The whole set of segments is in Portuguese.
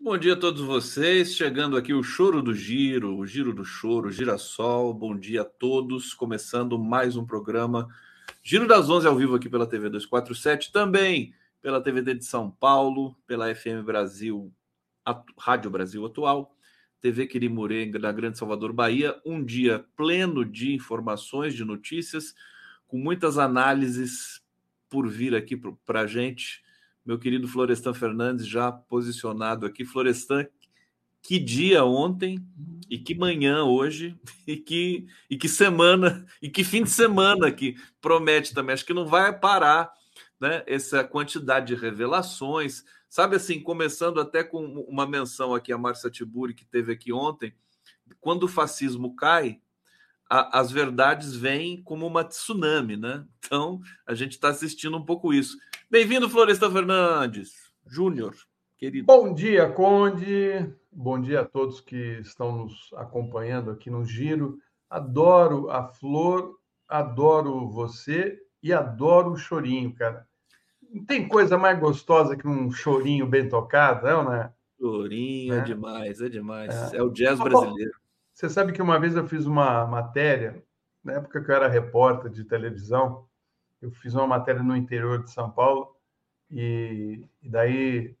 Bom dia a todos vocês, chegando aqui o Choro do Giro, o Giro do Choro, Girassol, bom dia a todos, começando mais um programa Giro das 11 ao vivo aqui pela TV 247, também pela TVD de São Paulo, pela FM Brasil, Rádio Brasil Atual, TV Quirimurê na Grande Salvador, Bahia, um dia pleno de informações, de notícias, com muitas análises por vir aqui para a gente. Meu querido Florestan Fernandes já posicionado aqui. Florestan, que dia ontem e que manhã hoje e que semana e que fim de semana que promete também. Acho que não vai parar, né, essa quantidade de revelações. Sabe assim, começando até com uma menção aqui a Márcia Tiburi, que teve aqui ontem. Quando o fascismo cai, as verdades vêm como uma tsunami, né? Então, a gente está assistindo um pouco isso. Bem-vindo, Florestan Fernandes Júnior, querido. Bom dia, Conde. Bom dia a todos que estão nos acompanhando aqui no Giro. Adoro a Flor, adoro você e adoro o chorinho, cara. Não tem coisa mais gostosa que um chorinho bem tocado, não, né? Chorinho é demais, é demais. É o jazz brasileiro. Você sabe que uma vez eu fiz uma matéria, na época que eu era repórter de televisão, eu fiz uma matéria no interior de São Paulo e daí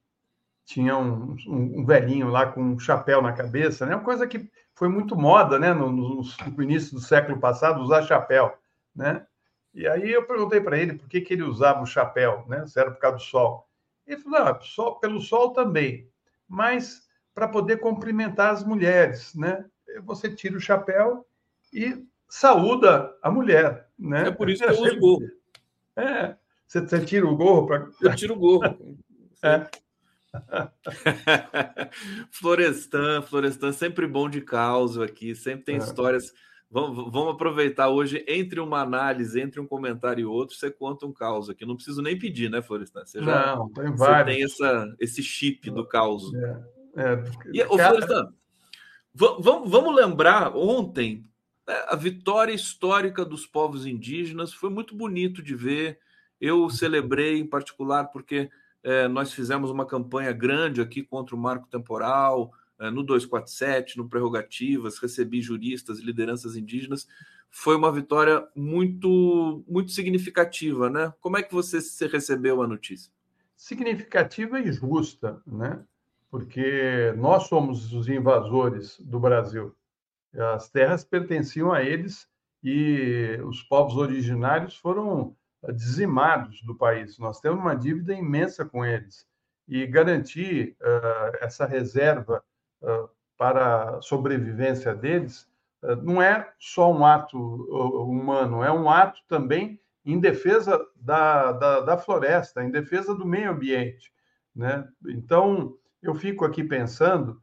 tinha um velhinho lá com um chapéu na cabeça, né? Uma coisa que foi muito moda, né? No início do século passado, usar chapéu, né? E aí eu perguntei para ele por que ele usava o chapéu, né? Se era por causa do sol. Ele falou, não, pelo sol também, mas para poder cumprimentar as mulheres, né? Você tira o chapéu e saúda a mulher, né? É por isso que eu uso o gorro. É, você tira o gorro para... Eu tiro o gorro. É. Florestan, sempre bom de causa aqui, sempre tem histórias. Vamos aproveitar hoje, entre uma análise, entre um comentário e outro, você conta um caos aqui. Não preciso nem pedir, né, Florestan? Você já não, tem vários. Você tem esse chip do caos. Florestan... Vamos lembrar, ontem, a vitória histórica dos povos indígenas foi muito bonito de ver. Eu celebrei, em particular, porque nós fizemos uma campanha grande aqui contra o Marco Temporal, no 247, no Prerrogativas, recebi juristas, lideranças indígenas. Foi uma vitória muito, muito significativa, né? Como é que você recebeu a notícia? Significativa e justa, né? Porque nós somos os invasores do Brasil. As terras pertenciam a eles e os povos originários foram dizimados do país. Nós temos uma dívida imensa com eles. E garantir essa reserva para a sobrevivência deles não é só um ato humano, é um ato também em defesa da floresta, em defesa do meio ambiente, né? Então... eu fico aqui pensando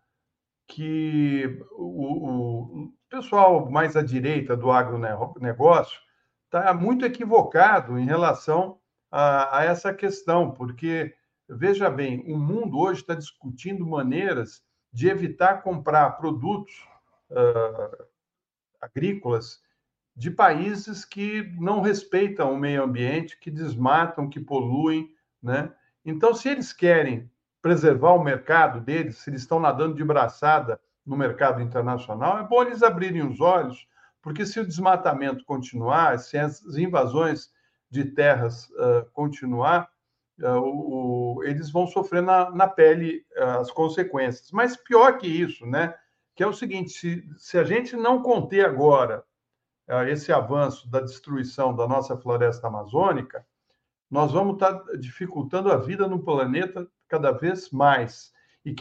que o pessoal mais à direita do agronegócio está muito equivocado em relação a essa questão, porque, veja bem, o mundo hoje está discutindo maneiras de evitar comprar produtos agrícolas de países que não respeitam o meio ambiente, que desmatam, que poluem, né? Então, se eles querem preservar o mercado deles, se eles estão nadando de braçada no mercado internacional, é bom eles abrirem os olhos, porque se o desmatamento continuar, se as invasões de terras continuar, eles vão sofrer na pele as consequências. Mas pior que isso, né? Que é o seguinte, se a gente não conter agora esse avanço da destruição da nossa floresta amazônica, nós vamos estar dificultando a vida no planeta cada vez mais. E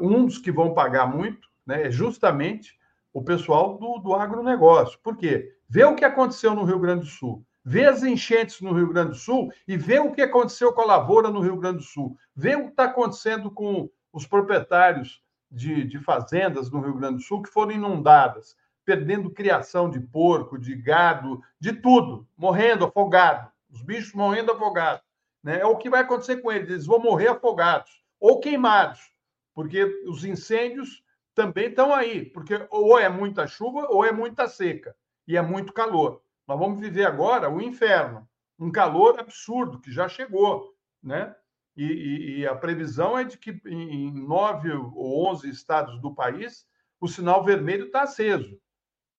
um dos que vão pagar muito, né, é justamente o pessoal do agronegócio. Por quê? Vê o que aconteceu no Rio Grande do Sul. Vê as enchentes no Rio Grande do Sul e vê o que aconteceu com a lavoura no Rio Grande do Sul. Vê o que está acontecendo com os proprietários de fazendas no Rio Grande do Sul que foram inundadas, perdendo criação de porco, de gado, de tudo, morrendo afogado. Os bichos morrendo afogados. Né? É o que vai acontecer com eles. Eles vão morrer afogados ou queimados, porque os incêndios também estão aí, porque ou é muita chuva ou é muita seca e é muito calor. Nós vamos viver agora o inferno, um calor absurdo que já chegou, né? E a previsão é de que em 9 ou 11 estados do país o sinal vermelho está aceso.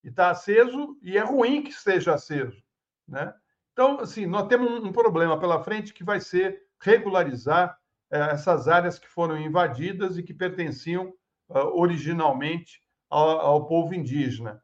E está aceso e é ruim que esteja aceso, né? Então, assim, nós temos um problema pela frente que vai ser regularizar essas áreas que foram invadidas e que pertenciam originalmente ao povo indígena.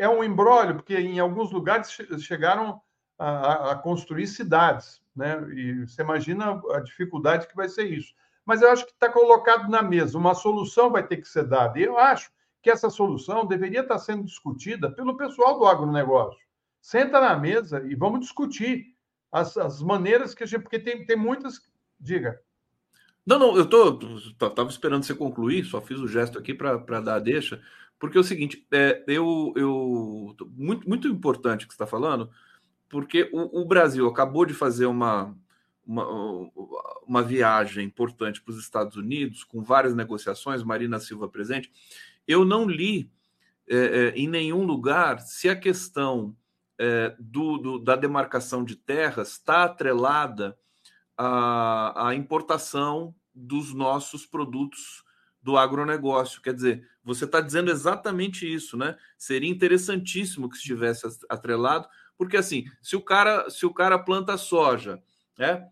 É um embróglio, porque em alguns lugares chegaram a construir cidades, né? E você imagina a dificuldade que vai ser isso. Mas eu acho que está colocado na mesa, uma solução vai ter que ser dada. E eu acho que essa solução deveria estar sendo discutida pelo pessoal do agronegócio. Senta na mesa e vamos discutir as maneiras que a gente... Porque tem muitas... Diga. Não, eu estava esperando você concluir, só fiz o gesto aqui para dar a deixa. Porque é o seguinte, muito, muito importante o que você está falando, porque o Brasil acabou de fazer uma viagem importante para os Estados Unidos, com várias negociações, Marina Silva presente. Eu não li em nenhum lugar se a questão da demarcação de terras está atrelada à importação dos nossos produtos do agronegócio. Quer dizer, você está dizendo exatamente isso, né? Seria interessantíssimo que estivesse atrelado, porque assim, se o cara planta soja, né?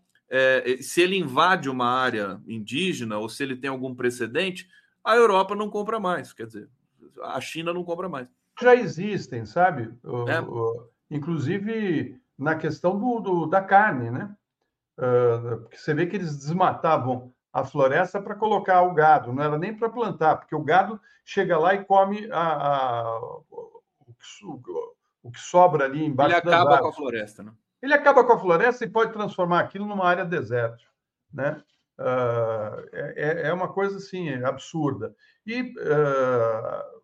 Se ele invade uma área indígena ou se ele tem algum precedente, a Europa não compra mais, quer dizer, a China não compra mais. Já existem, sabe? Inclusive na questão da carne, né? Porque você vê que eles desmatavam a floresta para colocar o gado, não era nem para plantar, porque o gado chega lá e come o que sobra ali embaixo das árvores. Ele acaba com a floresta, né? Ele acaba com a floresta e pode transformar aquilo numa área deserta, né? É uma coisa assim absurda. E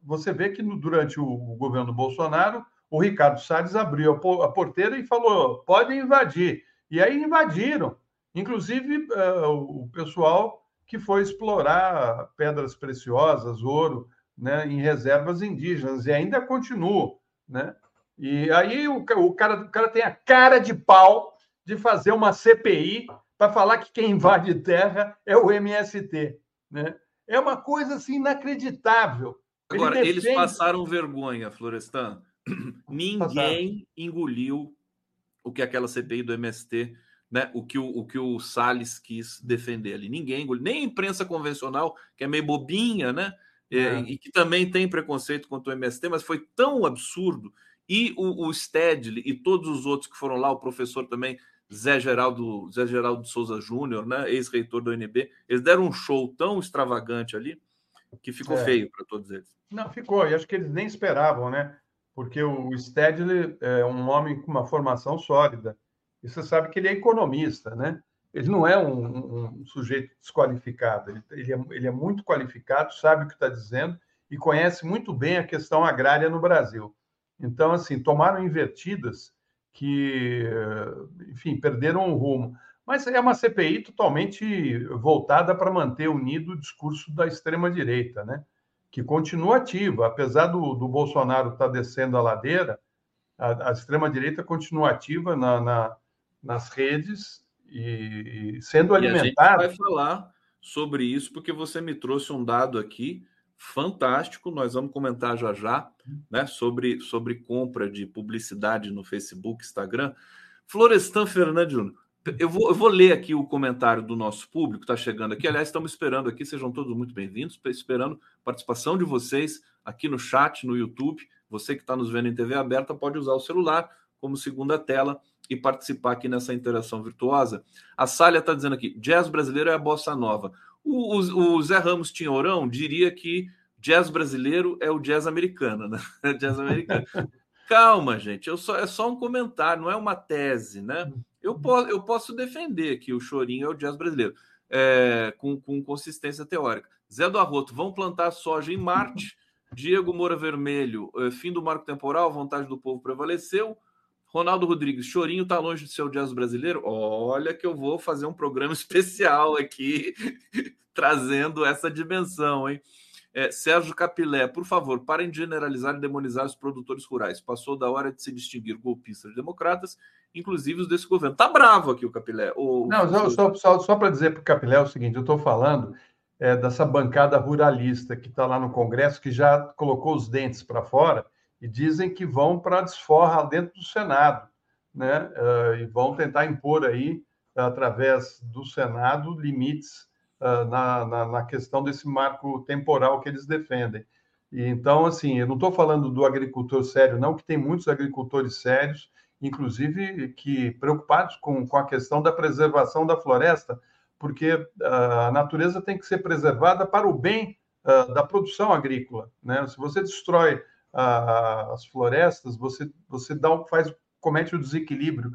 você vê que durante o governo Bolsonaro, o Ricardo Salles abriu a porteira e falou: podem invadir. E aí invadiram. Inclusive, o pessoal que foi explorar pedras preciosas, ouro, né, em reservas indígenas, e ainda continua, né? E aí o cara tem a cara de pau de fazer uma CPI para falar que quem invade terra é o MST, né? É uma coisa assim inacreditável. Agora, eles passaram vergonha, Florestan. Ninguém engoliu o que aquela CPI do MST... Né, o que o Salles quis defender ali. Ninguém, nem a imprensa convencional, que é meio bobinha, né? E que também tem preconceito contra o MST, mas foi tão absurdo. E o Stédile e todos os outros que foram lá, o professor também, Zé Geraldo de Souza Júnior, né, ex-reitor do UNB, eles deram um show tão extravagante ali que ficou feio para todos eles. Não, ficou, e acho que eles nem esperavam, né? Porque o Stédile é um homem com uma formação sólida. E você sabe que ele é economista, né? Ele não é um sujeito desqualificado, ele é muito qualificado, sabe o que está dizendo e conhece muito bem a questão agrária no Brasil. Então, assim, tomaram invertidas que, enfim, perderam o rumo. Mas é uma CPI totalmente voltada para manter unido o discurso da extrema-direita, né? Que continua ativa, apesar do Bolsonaro estar descendo a ladeira, a extrema-direita continua ativa nas redes e sendo alimentada. A gente vai falar sobre isso, porque você me trouxe um dado aqui fantástico, nós vamos comentar já, né, sobre compra de publicidade no Facebook, Instagram. Florestan Fernandes Júnior, eu vou ler aqui o comentário do nosso público, está chegando aqui, aliás, estamos esperando aqui, sejam todos muito bem-vindos, esperando a participação de vocês aqui no chat, no YouTube. Você que está nos vendo em TV aberta pode usar o celular como segunda tela e participar aqui nessa interação virtuosa. A Sália está dizendo aqui, jazz brasileiro é a bossa nova. O Zé Ramos Tinhourão diria que jazz brasileiro é o jazz americano, né? Jazz americano. Calma, gente, é só um comentário, não é uma tese, né? Eu posso defender que o chorinho é o jazz brasileiro, com consistência teórica. Zé do Arroto, vão plantar soja em Marte. Diego Moura Vermelho, fim do marco temporal, vontade do povo prevaleceu. Ronaldo Rodrigues, chorinho tá longe de ser o jazz brasileiro? Olha que eu vou fazer um programa especial aqui, trazendo essa dimensão, hein? Sérgio Capilé, por favor, parem de generalizar e demonizar os produtores rurais. Passou da hora de se distinguir golpistas democratas, inclusive os desse governo. Tá bravo aqui o Capilé. Só para dizer para o Capilé o seguinte, eu estou falando dessa bancada ruralista que está lá no Congresso, que já colocou os dentes para fora e dizem que vão para a desforra dentro do Senado, né? E vão tentar impor aí, através do Senado, limites na questão desse marco temporal que eles defendem. E, então, assim, eu não estou falando do agricultor sério, não, que tem muitos agricultores sérios, inclusive que preocupados com a questão da preservação da floresta, porque a natureza tem que ser preservada para o bem da produção agrícola, né? Se você destrói as florestas, você comete o desequilíbrio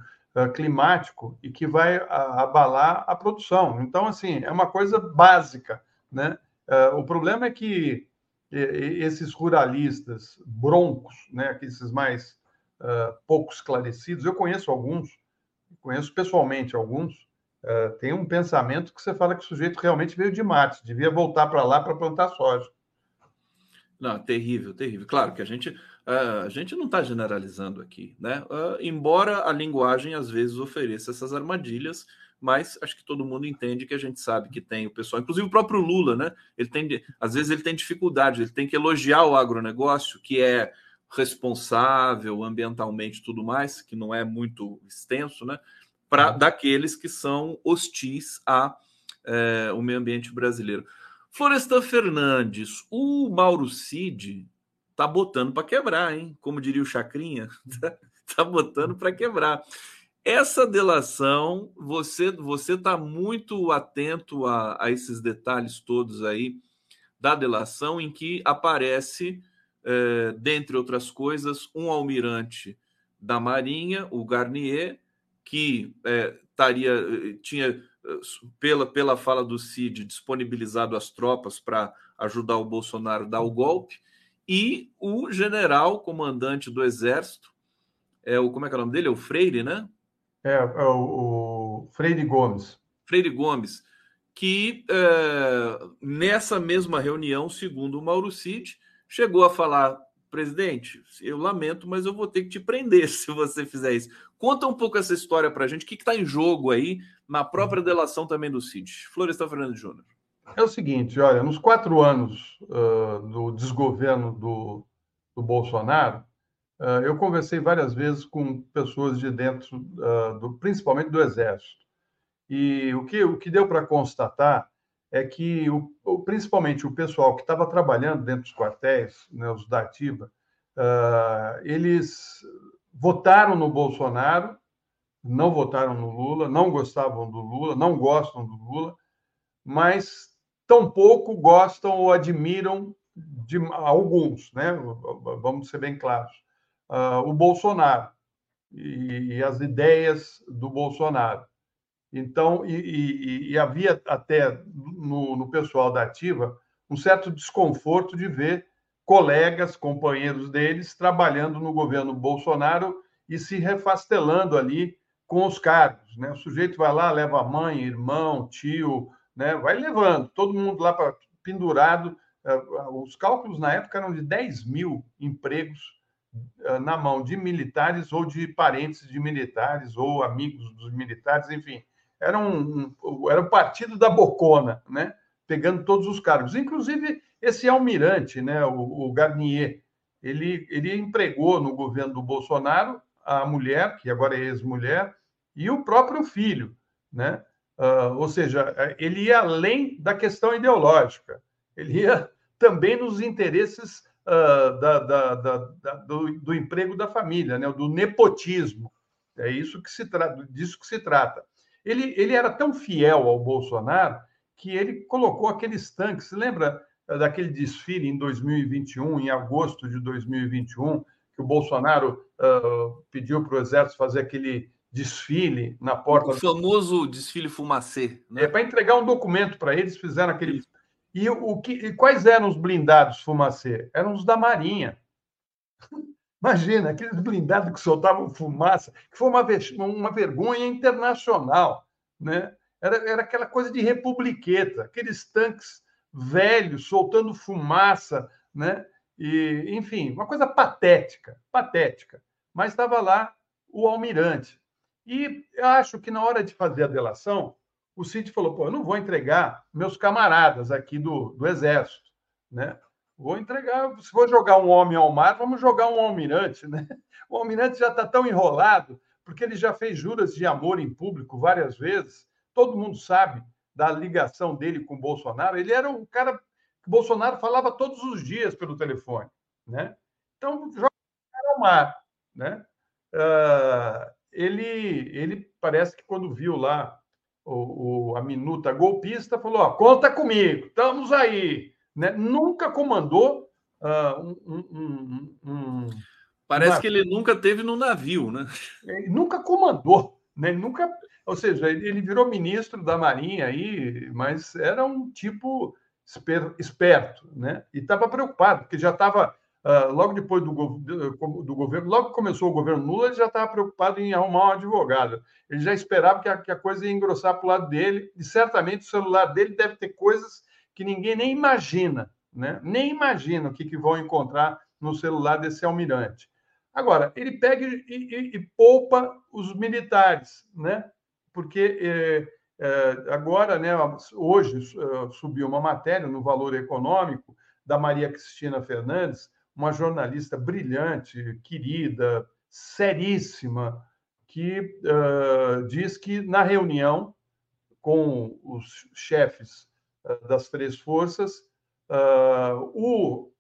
climático e que vai abalar a produção. Então, assim, é uma coisa básica, né? O problema é que esses ruralistas broncos, né, esses mais pouco esclarecidos, eu conheço alguns, conheço pessoalmente alguns, tem um pensamento que você fala que o sujeito realmente veio de Marte, devia voltar para lá para plantar soja. Não, terrível, terrível. Claro que a gente não está generalizando aqui, né? Embora a linguagem, às vezes, ofereça essas armadilhas, mas acho que todo mundo entende que a gente sabe que tem o pessoal, inclusive o próprio Lula, né? Às vezes ele tem dificuldade, ele tem que elogiar o agronegócio, que é responsável ambientalmente e tudo mais, que não é muito extenso, né? Para daqueles que são hostis ao meio ambiente brasileiro. Florestan Fernandes, o Mauro Cid tá botando para quebrar, hein? Como diria o Chacrinha, tá botando para quebrar. Essa delação, você tá muito atento a esses detalhes todos aí da delação, em que aparece, dentre outras coisas, um almirante da Marinha, o Garnier, que tinha... Pela fala do Cid, disponibilizado as tropas para ajudar o Bolsonaro a dar o golpe, e o general comandante do Exército, como é que é o nome dele? É o Freire, né? É o Freire Gomes. Freire Gomes, que nessa mesma reunião, segundo o Mauro Cid, chegou a falar: presidente, eu lamento, mas eu vou ter que te prender se você fizer isso. Conta um pouco essa história para a gente, o que está em jogo aí na própria delação também do Cid. Florestan Fernandes Júnior. É o seguinte, olha, nos 4 anos do desgoverno do Bolsonaro, eu conversei várias vezes com pessoas de dentro, principalmente do Exército. E o que deu para constatar é que, principalmente o pessoal que estava trabalhando dentro dos quartéis, né, os da ativa, eles votaram no Bolsonaro, não votaram no Lula, não gostavam do Lula, não gostam do Lula, mas tampouco gostam ou admiram de alguns, né? Vamos ser bem claros, o Bolsonaro e as ideias do Bolsonaro. Então, e havia até no pessoal da ativa um certo desconforto de ver colegas, companheiros deles, trabalhando no governo Bolsonaro e se refastelando ali com os cargos, né? O sujeito vai lá, leva a mãe, irmão, tio, né? Vai levando, todo mundo lá pendurado. Os cálculos na época eram de 10 mil empregos na mão de militares ou de parentes de militares ou amigos dos militares, enfim. Era o partido da bocona, né? Pegando todos os cargos. Inclusive, esse almirante, né, o Garnier, ele empregou no governo do Bolsonaro a mulher, que agora é ex-mulher, e o próprio filho, né? Ou seja, ele ia além da questão ideológica. Ele ia também nos interesses do emprego da família, né? Do nepotismo. É isso que se trata, disso que se trata. Ele era tão fiel ao Bolsonaro que ele colocou aqueles tanques. Lembra daquele desfile em 2021, em agosto de 2021, que o Bolsonaro pediu para o Exército fazer aquele desfile na porta... O famoso desfile fumacê. Né? É, para entregar um documento para eles, fizeram aquele... Isso. E quais eram os blindados fumacê? Eram os da Marinha. Imagina, aqueles blindados que soltavam fumaça, que foi uma vergonha internacional, né? Era aquela coisa de republiqueta, aqueles tanques velhos soltando fumaça, né? E, enfim, uma coisa patética, patética. Mas estava lá o almirante. E acho que na hora de fazer a delação, o Cid falou, pô, eu não vou entregar meus camaradas aqui do Exército, né? Vou entregar, se for jogar um homem ao mar, vamos jogar um almirante, né? O almirante já está tão enrolado, porque ele já fez juras de amor em público várias vezes, todo mundo sabe da ligação dele com o Bolsonaro, ele era um cara que o Bolsonaro falava todos os dias pelo telefone, né? Então, joga o cara ao mar, né? Ele parece que quando viu lá a minuta golpista, falou, ó, conta comigo, estamos aí, né? Nunca comandou Parece que ele nunca teve no navio, né? Ele nunca comandou, né? Ele nunca... Ou seja, ele virou ministro da Marinha aí, mas era um tipo esperto, né? E estava preocupado, porque já estava logo depois do governo, logo que começou o governo Lula, ele já estava preocupado em arrumar um advogado. Ele já esperava que a coisa ia engrossar para o lado dele, e certamente o celular dele deve ter coisas que ninguém nem imagina, né? Nem imagina o que vão encontrar no celular desse almirante. Agora, ele pega e poupa os militares, né? Porque agora, né, hoje subiu uma matéria no Valor Econômico da Maria Cristina Fernandes, uma jornalista brilhante, querida, seríssima, que diz que na reunião com os chefes das três forças, o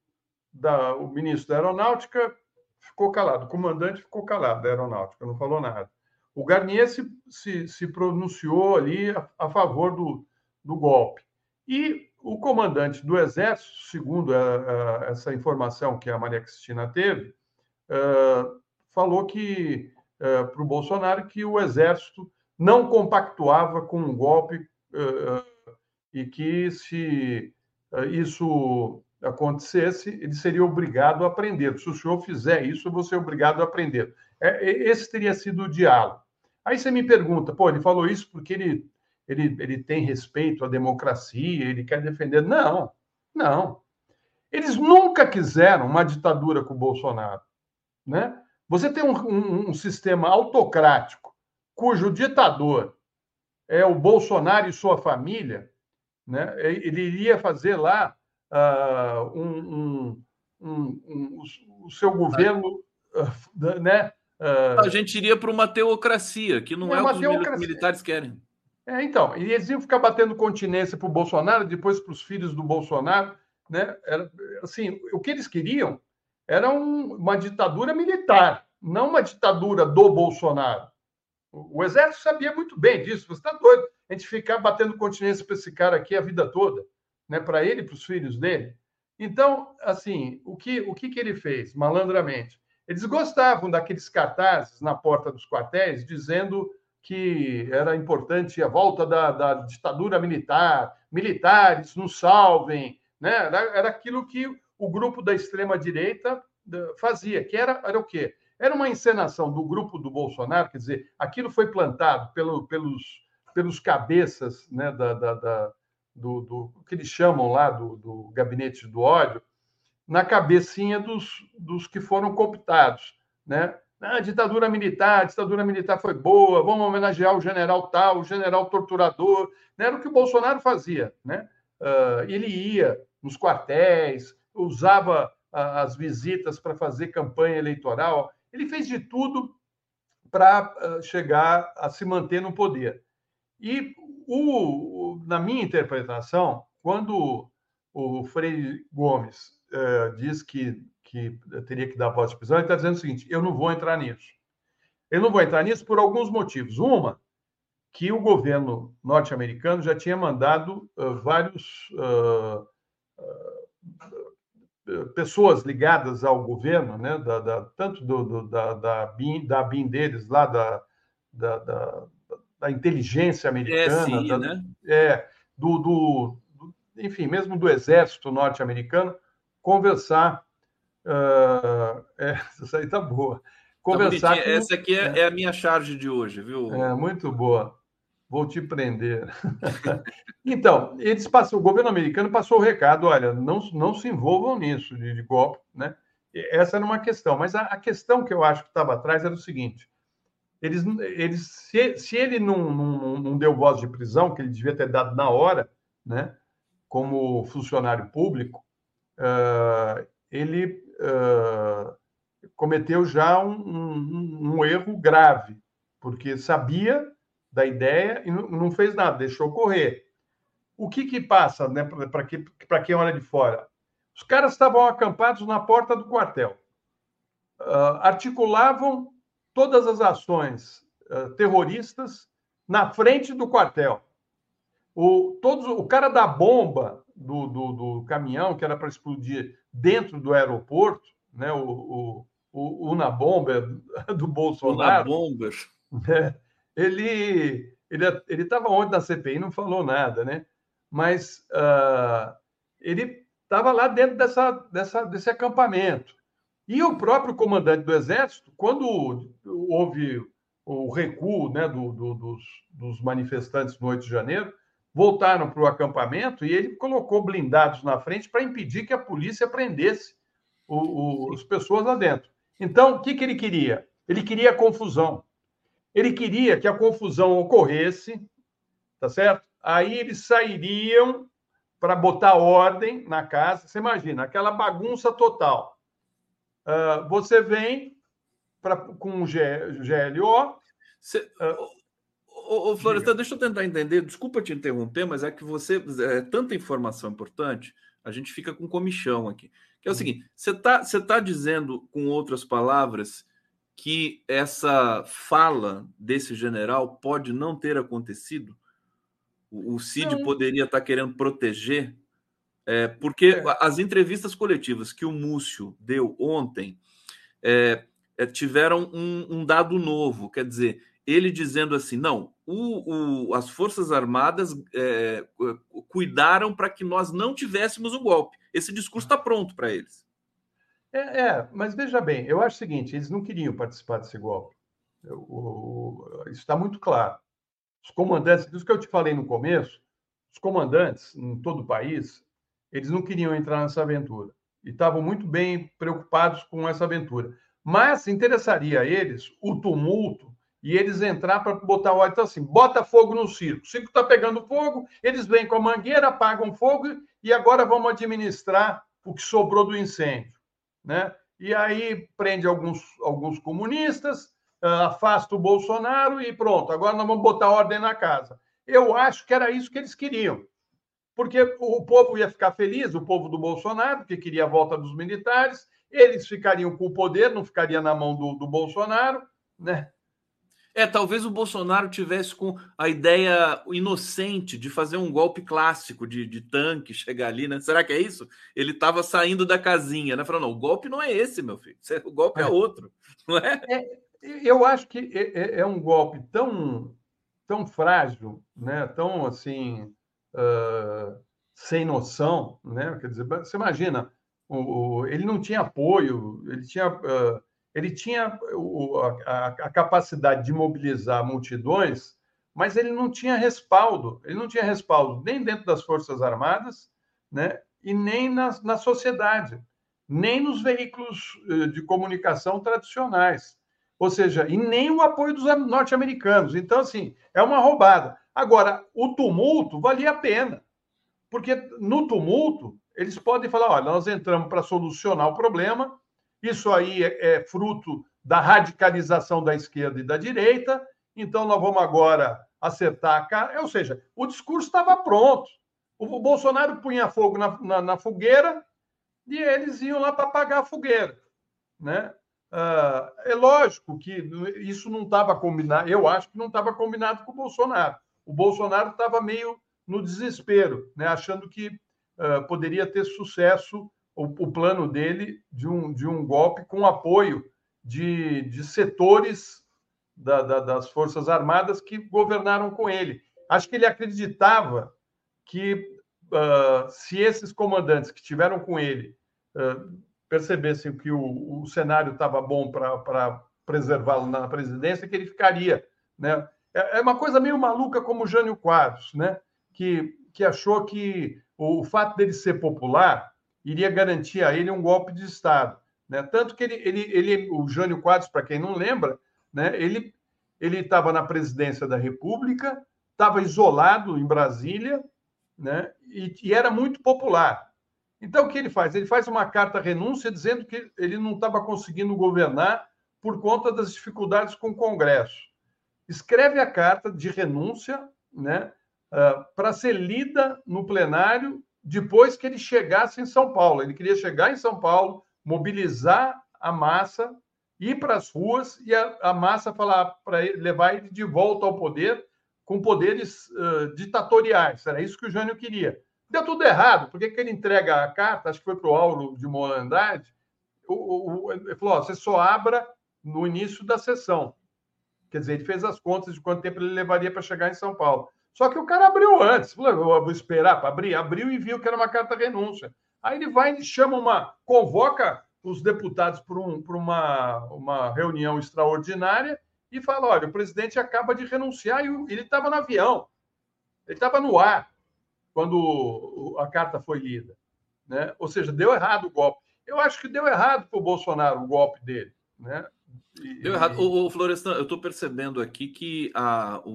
ministro da Aeronáutica ficou calado, o comandante ficou calado da Aeronáutica, não falou nada. O Garnier se pronunciou ali a favor do golpe. E o comandante do Exército, segundo essa informação que a Maria Cristina teve, falou que para o Bolsonaro que o Exército não compactuava com um golpe e que, se isso acontecesse, ele seria obrigado a prender. Se o senhor fizer isso, você é obrigado a prender. Esse teria sido o diálogo. Aí você me pergunta, pô, ele falou isso porque ele tem respeito à democracia, ele quer defender. Não, não. Eles nunca quiseram uma ditadura com o Bolsonaro, né? Você tem um sistema autocrático cujo ditador é o Bolsonaro e sua família, né? Ele iria fazer lá o seu governo... né? A gente iria para uma teocracia, que não é o que os militares querem. É, então, e eles iam ficar batendo continência para o Bolsonaro, depois para os filhos do Bolsonaro, né? Era, assim, o que eles queriam era uma ditadura militar, não uma ditadura do Bolsonaro. O Exército sabia muito bem disso. Você está doido? A gente ficar batendo continência para esse cara aqui a vida toda, né? Para ele e para os filhos dele. Então, assim, o que ele fez malandramente? Eles gostavam daqueles cartazes na porta dos quartéis dizendo que era importante a volta da ditadura militar, militares nos salvem, né? Era aquilo que o grupo da extrema-direita fazia, que era o quê? Era uma encenação do grupo do Bolsonaro, quer dizer, aquilo foi plantado pelos cabeças, né, do que eles chamam lá do gabinete do ódio, na cabecinha dos que foram cooptados, né? Ah, a ditadura militar foi boa, vamos homenagear o general tal, o general torturador, né? Era o que o Bolsonaro fazia, né? Ele ia nos quartéis, usava as visitas para fazer campanha eleitoral, ele fez de tudo para chegar a se manter no poder. E, na minha interpretação, quando o Freire Gomes diz que teria que dar voz de prisão, ele está dizendo o seguinte, eu não vou entrar nisso. Eu não vou entrar nisso por alguns motivos. Uma, que o governo norte-americano já tinha mandado vários pessoas ligadas ao governo, né, tanto da BIM deles lá, da inteligência americana, sim, né? Enfim, mesmo do exército norte-americano, conversar. Essa aí tá boa. Conversar tá com... Essa aqui é a minha charge de hoje, viu? É, muito boa. Vou te prender. Então, o governo americano passou o recado: olha, não se envolvam nisso de golpe, né? Essa era uma questão. Mas a questão que eu acho que estava atrás era o seguinte: se ele não deu voz de prisão, que ele devia ter dado na hora, né, como funcionário público, ele cometeu já um erro grave, porque sabia da ideia e não fez nada, deixou correr. O que passa, né, para quem olha de fora? Os caras estavam acampados na porta do quartel, articulavam todas as ações terroristas na frente do quartel. O cara da bomba do caminhão, que era para explodir dentro do aeroporto, né, o Unabomber do Bolsonaro... Unabomber. Né, ele estava ontem na CPI, não falou nada, né? Mas ele estava lá dentro desse acampamento. E o próprio comandante do Exército, quando houve o recuo, né, dos manifestantes no 8 de janeiro, voltaram para o acampamento e ele colocou blindados na frente para impedir que a polícia prendesse as pessoas lá dentro. Então, o que ele queria? Ele queria confusão. Ele queria que a confusão ocorresse, tá certo? Aí eles sairiam para botar ordem na casa. Você imagina, aquela bagunça total. Você vem com um GLO... Ô, Florestan, deixa eu tentar entender. Desculpa te interromper, mas é que você... tanta informação importante, a gente fica com comichão aqui. Que é o seguinte, você tá dizendo, com outras palavras, que essa fala desse general pode não ter acontecido? O Cid poderia estar querendo proteger? Porque as entrevistas coletivas que o Múcio deu ontem tiveram um dado novo, quer dizer, ele dizendo assim, não, as Forças Armadas cuidaram para que nós não tivéssemos um golpe. Esse discurso está pronto para eles. Mas veja bem, eu acho o seguinte, eles não queriam participar desse golpe. Isso está muito claro. Os comandantes, disso que eu te falei no começo, os comandantes em todo o país, eles não queriam entrar nessa aventura. E estavam muito bem preocupados com essa aventura. Mas interessaria a eles o tumulto e eles entrar para botar o... Então, assim, bota fogo no circo. O circo está pegando fogo, eles vêm com a mangueira, apagam fogo e agora vamos administrar o que sobrou do incêndio. Né? E aí prende alguns comunistas, afasta o Bolsonaro e pronto, agora nós vamos botar ordem na casa. Eu acho que era isso que eles queriam, porque o povo ia ficar feliz, o povo do Bolsonaro, que queria a volta dos militares, eles ficariam com o poder, não ficaria na mão do Bolsonaro, né? Talvez o Bolsonaro tivesse com a ideia inocente de fazer um golpe clássico de tanque, chegar ali, né? Será que é isso? Ele estava saindo da casinha, né? Falando, não, o golpe não é esse, meu filho. O golpe é outro, não é? Eu acho que é um golpe tão, tão frágil, né? Tão, assim, sem noção, né? Quer dizer, você imagina, ele não tinha apoio, ele tinha a capacidade de mobilizar multidões, mas ele não tinha respaldo. Ele não tinha respaldo nem dentro das Forças Armadas, né, e nem na sociedade, nem nos veículos de comunicação tradicionais. Ou seja, e nem o apoio dos norte-americanos. Então, assim, é uma roubada. Agora, o tumulto valia a pena, porque no tumulto eles podem falar, olha, nós entramos para solucionar o problema, isso aí é fruto da radicalização da esquerda e da direita, então nós vamos agora acertar a cara. Ou seja, o discurso estava pronto. O Bolsonaro punha fogo na fogueira e eles iam lá para apagar a fogueira. Né? É lógico que isso não estava combinado, eu acho que não estava combinado com o Bolsonaro. O Bolsonaro estava meio no desespero, né? Achando que poderia ter sucesso o plano dele de um golpe com apoio de setores das Forças Armadas que governaram com ele. Acho que ele acreditava que se esses comandantes que estiveram com ele percebessem que o cenário estava bom para preservá-lo na presidência, que ele ficaria, né? É uma coisa meio maluca como o Jânio Quadros, né? Que achou que o fato dele ser popular iria garantir a ele um golpe de Estado, né? Tanto que o Jânio Quadros, para quem não lembra, né? Ele estava na presidência da República, estava isolado em Brasília, né? E era muito popular. Então, o que ele faz? Ele faz uma carta-renúncia dizendo que ele não estava conseguindo governar por conta das dificuldades com o Congresso. Escreve a carta de renúncia, né, para ser lida no plenário depois que ele chegasse em São Paulo. Ele queria chegar em São Paulo, mobilizar a massa, ir para as ruas e a massa falar para levar ele de volta ao poder com poderes ditatoriais. Era isso que o Jânio queria. Deu tudo errado, porque que ele entrega a carta, acho que foi para o Auro de Moura Andrade, ele falou, ó, você só abra no início da sessão. Quer dizer, ele fez as contas de quanto tempo ele levaria para chegar em São Paulo. Só que o cara abriu antes, falou, eu vou esperar para abrir. Abriu e viu que era uma carta-renúncia. Aí ele vai e chama convoca os deputados por uma reunião extraordinária e fala, olha, o presidente acaba de renunciar e ele estava no avião, ele estava no ar quando a carta foi lida, né? Ou seja, deu errado o golpe. Eu acho que deu errado para o Bolsonaro o golpe dele, né? Deu errado. O Florestan, eu estou percebendo aqui que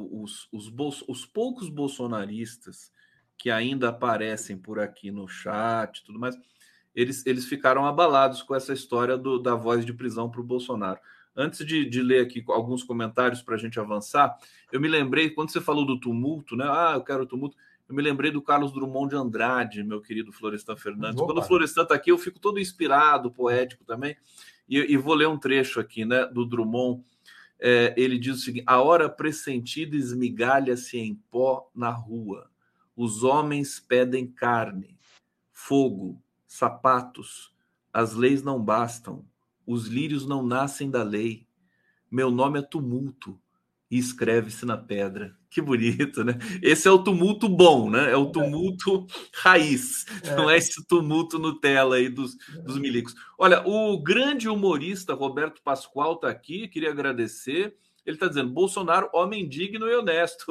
os poucos bolsonaristas que ainda aparecem por aqui no chat e tudo mais, eles ficaram abalados com essa história da voz de prisão para o Bolsonaro. Antes de ler aqui alguns comentários para a gente avançar, eu me lembrei, quando você falou do tumulto, né? Ah, eu quero tumulto. Eu me lembrei do Carlos Drummond de Andrade, meu querido Florestan Fernandes. Quando o Florestan está aqui, eu fico todo inspirado, poético também. E vou ler um trecho aqui, né, do Drummond. Ele diz o seguinte: a hora pressentida esmigalha-se em pó na rua. Os homens pedem carne, fogo, sapatos. As leis não bastam. Os lírios não nascem da lei. Meu nome é tumulto. E escreve-se na pedra. Que bonito, né? Esse é o tumulto bom, né? É o tumulto raiz. Não é esse tumulto Nutella aí dos milicos. Olha, o grande humorista Roberto Pascoal está aqui, queria agradecer. Ele está dizendo, Bolsonaro, homem digno e honesto.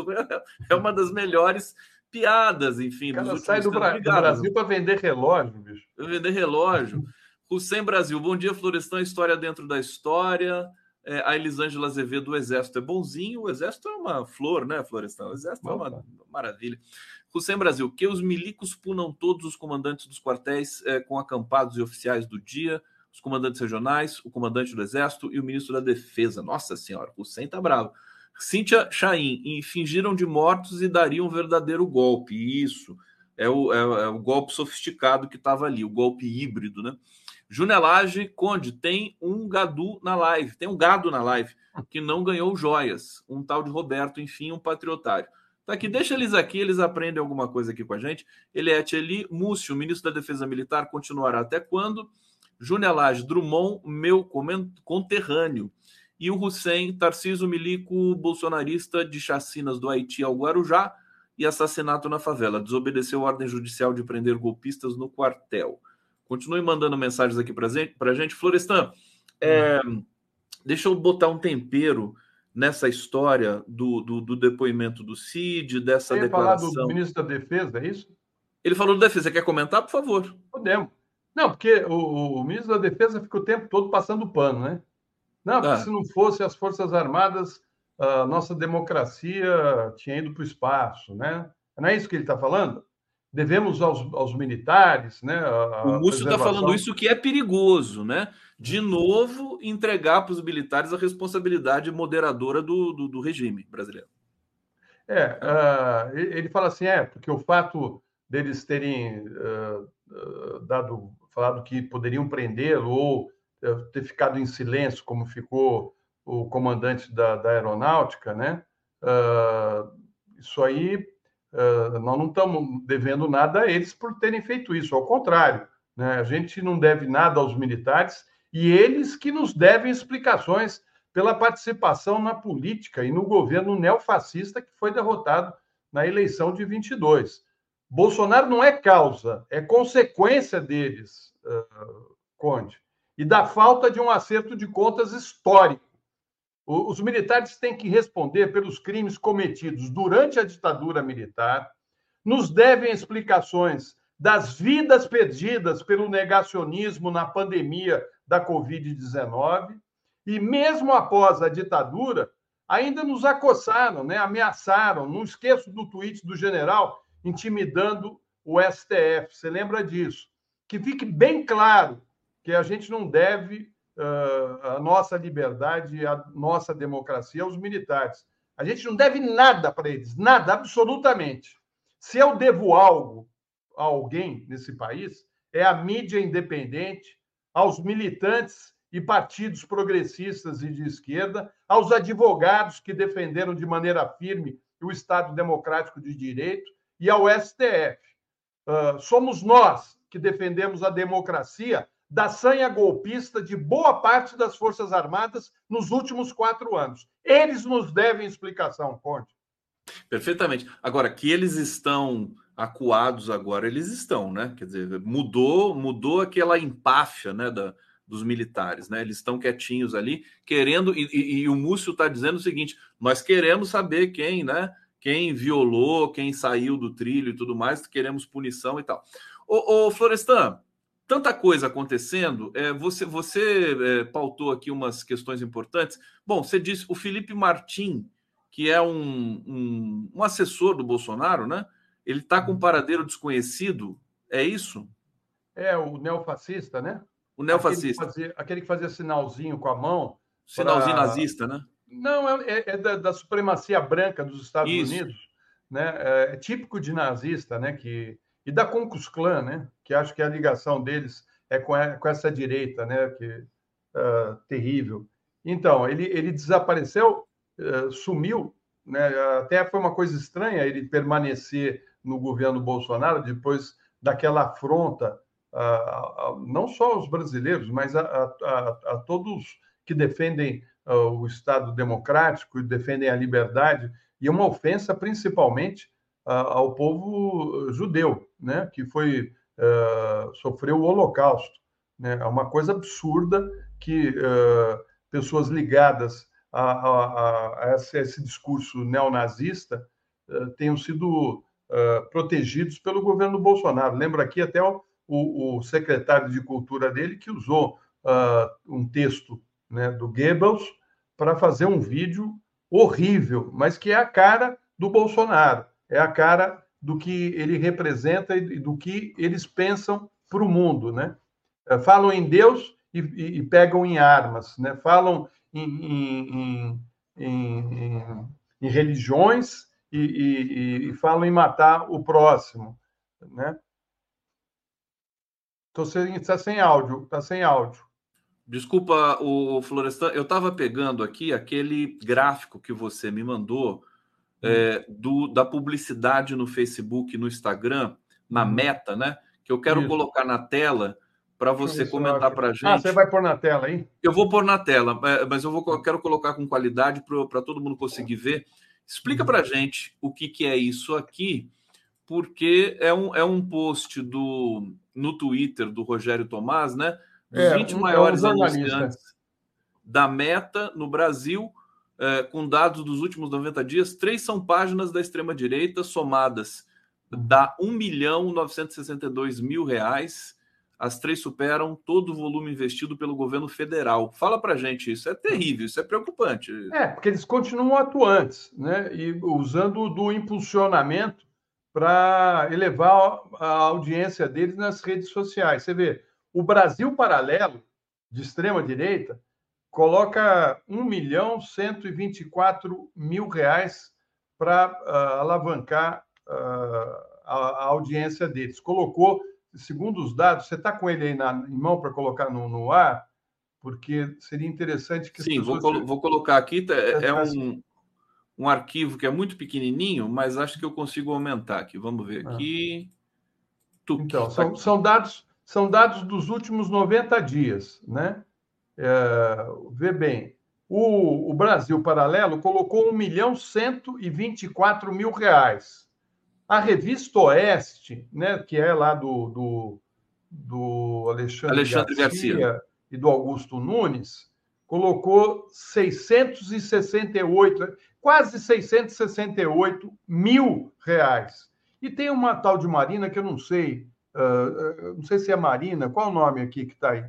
É uma das melhores piadas, enfim. Cara, dos sai do Brasil para vender relógio, bicho. Vender relógio. Hussein Brasil, bom dia, Florestan, história dentro da história. A Elisângela Azevedo, o Exército é bonzinho, o Exército é uma flor, né, Florestan? O Exército é uma maravilha. Hussein Brasil, que os milicos punam todos os comandantes dos quartéis com acampados e oficiais do dia, os comandantes regionais, o comandante do Exército e o ministro da Defesa. Nossa Senhora, Hussein tá bravo. Cíntia Chaim, e fingiram de mortos e dariam um verdadeiro golpe. Isso, é o golpe sofisticado que estava ali, o golpe híbrido, né? Júnior Lage, Conde, tem um gado na live, que não ganhou joias, um tal de Roberto, enfim, um patriotário. Tá aqui, deixa eles aqui, eles aprendem alguma coisa aqui com a gente. Eliette Eli, Múcio, ministro da Defesa Militar, continuará até quando? Júnior Lage, Drummond, meu conterrâneo. E o Hussein, Tarcísio Milico, bolsonarista de chacinas do Haiti ao Guarujá e assassinato na favela. Desobedeceu ordem judicial de prender golpistas no quartel. Continue mandando mensagens aqui para a gente. Florestan, deixa eu botar um tempero nessa história do depoimento do Cid, dessa declaração. Você ia falar do ministro da Defesa, é isso? Ele falou da Defesa. Quer comentar, por favor? Podemos. Não, porque o ministro da Defesa fica o tempo todo passando pano, né? Não, porque se não fosse as Forças Armadas, a nossa democracia tinha ido para o espaço, né? Não é isso que ele está falando? Devemos aos militares, né? O Múcio está falando isso, que é perigoso, né? De novo, entregar para os militares a responsabilidade moderadora do regime brasileiro. Ele fala assim, porque o fato deles terem falado que poderiam prendê-lo ou ter ficado em silêncio, como ficou o comandante da aeronáutica, né? Isso aí... nós não estamos devendo nada a eles por terem feito isso, ao contrário, né? A gente não deve nada aos militares e eles que nos devem explicações pela participação na política e no governo neofascista que foi derrotado na eleição de 22. Bolsonaro não é causa, é consequência deles, Conde, e da falta de um acerto de contas histórico. Os militares têm que responder pelos crimes cometidos durante a ditadura militar, nos devem explicações das vidas perdidas pelo negacionismo na pandemia da Covid-19, e mesmo após a ditadura, ainda nos acossaram, né? Ameaçaram. Não esqueço do tweet do general intimidando o STF. Você lembra disso? Que fique bem claro que a gente não deve a nossa liberdade, a nossa democracia aos militares. A gente não deve nada para eles, nada, absolutamente. Se eu devo algo a alguém nesse país, é a mídia independente, aos militantes e partidos progressistas e de esquerda, aos advogados que defenderam de maneira firme o Estado Democrático de Direito e ao STF. Somos nós que defendemos a democracia da sanha golpista de boa parte das Forças Armadas nos últimos 4 anos. Eles nos devem explicação, Conde. Perfeitamente. Agora, que eles estão acuados agora, eles estão, né? Quer dizer, mudou aquela empáfia, né, dos militares, né? Eles estão quietinhos ali, querendo, e o Múcio está dizendo o seguinte: nós queremos saber quem, né? Quem violou, quem saiu do trilho e tudo mais, queremos punição e tal. Ô Florestan, tanta coisa acontecendo, você pautou aqui umas questões importantes. Bom, você disse, o Felipe Martim, que é um assessor do Bolsonaro, né? Ele está com um paradeiro desconhecido, é isso? É, o neofascista, né? O neofascista. Aquele que fazia sinalzinho com a mão. Sinalzinho nazista, né? Não, é da supremacia branca dos Estados Unidos, né? É típico de nazista, né? E da Ku Klux Klan, né? Que acho que a ligação deles é com essa direita, né? Terrível. Então, ele desapareceu, sumiu, né? Até foi uma coisa estranha ele permanecer no governo Bolsonaro depois daquela afronta, não só aos brasileiros, mas a todos que defendem o Estado Democrático e defendem a liberdade, e uma ofensa principalmente ao povo judeu, né, que sofreu o Holocausto. Né? É uma coisa absurda que pessoas ligadas a esse discurso neonazista tenham sido protegidos pelo governo Bolsonaro. Lembro aqui até o secretário de Cultura dele que usou um texto, né, do Goebbels para fazer um vídeo horrível, mas que é a cara do Bolsonaro, é a cara do que ele representa e do que eles pensam para o mundo, né? Falam em Deus e pegam em armas, né? Falam em religiões e falam em matar o próximo, né? Está sem áudio. Desculpa, o Florestan, eu estava pegando aqui aquele gráfico que você me mandou da publicidade no Facebook, no Instagram, na Meta, né? Que eu quero colocar na tela para você comentar para a gente. Ah, você vai pôr na tela, hein? Eu vou pôr na tela, mas eu quero colocar com qualidade para todo mundo conseguir ver. Explica para a gente o que é isso aqui, porque é um post no Twitter do Rogério Tomás, né? Dos 20 maiores anunciantes da Meta no Brasil, com dados dos últimos 90 dias, 3 são páginas da extrema-direita, somadas dá R$1.962.000. As 3 superam todo o volume investido pelo governo federal. Fala pra gente isso, é terrível, isso é preocupante. É, porque eles continuam atuantes, né? E usando do impulsionamento para elevar a audiência deles nas redes sociais. Você vê, o Brasil Paralelo, de extrema-direita, coloca R$1.124.000 para alavancar a audiência deles. Colocou, segundo os dados, você está com ele aí em mão para colocar no ar? Porque seria interessante que... Sim, vou colocar aqui. É um arquivo que é muito pequenininho, mas acho que eu consigo aumentar aqui. Vamos ver aqui. Então, são dados... são dados dos últimos 90 dias, né? Vê bem, o Brasil Paralelo colocou R$1.124.000. A revista Oeste, né, que é lá do Alexandre Garcia e do Augusto Nunes, colocou 668, quase 668 mil reais. E tem uma tal de Marina, que eu não sei, não sei se é Marina, qual é o nome aqui que está aí?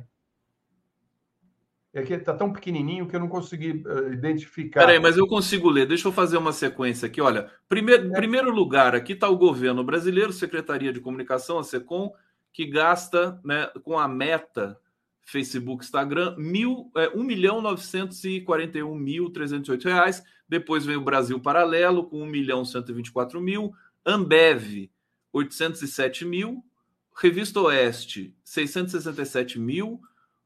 É que está tão pequenininho que eu não consegui identificar. Peraí, mas eu consigo ler. Deixa eu fazer uma sequência aqui. Olha, primeiro lugar, aqui está o governo brasileiro, Secretaria de Comunicação, a SECOM, que gasta, né, com a meta Facebook, Instagram, R$1.941.308. Depois vem o Brasil Paralelo, com R$1.124.000. Ambev, R$807.000. Revista Oeste, R$667.000.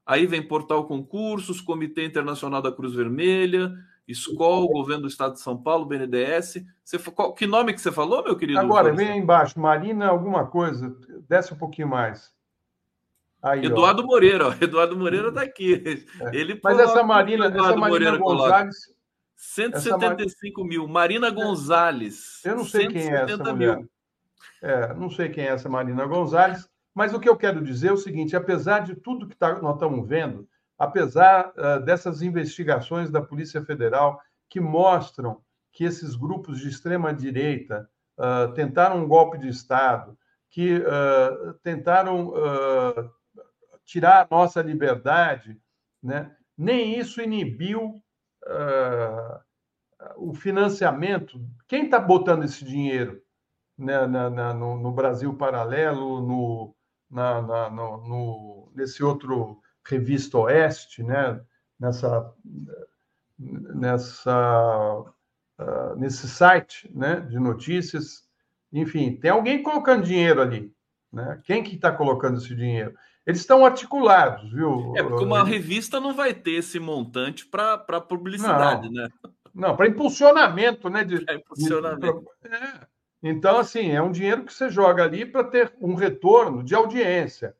Aí vem Portal Concursos, Comitê Internacional da Cruz Vermelha, Escol, Governo do Estado de São Paulo, BNDES. Que nome que você falou, meu querido? Agora, vem aí embaixo, Marina alguma coisa. Desce um pouquinho mais. Aí, Eduardo Moreira, ó. Eduardo Moreira está aqui. É. Ele mas essa Marina, Moreira Gonzalez... Coloca 175 mil. Marina Gonzalez. Eu não sei quem é essa mulher. Não sei quem é essa Marina Gonzalez. Mas o que eu quero dizer é o seguinte, apesar de tudo que nós estamos vendo, apesar dessas investigações da Polícia Federal que mostram que esses grupos de extrema-direita tentaram um golpe de Estado, que tentaram tirar a nossa liberdade, né? Nem isso inibiu o financiamento. Quem está botando esse dinheiro, né, no Brasil Paralelo, nesse outro Revista Oeste, né? Nesse site, né, de notícias, enfim, tem alguém colocando dinheiro ali, né? Quem que está colocando esse dinheiro? Eles estão articulados, viu? É porque uma revista não vai ter esse montante para publicidade, não, né? Não, para impulsionamento, né? Impulsionamento. Então, assim, é um dinheiro que você joga ali para ter um retorno de audiência,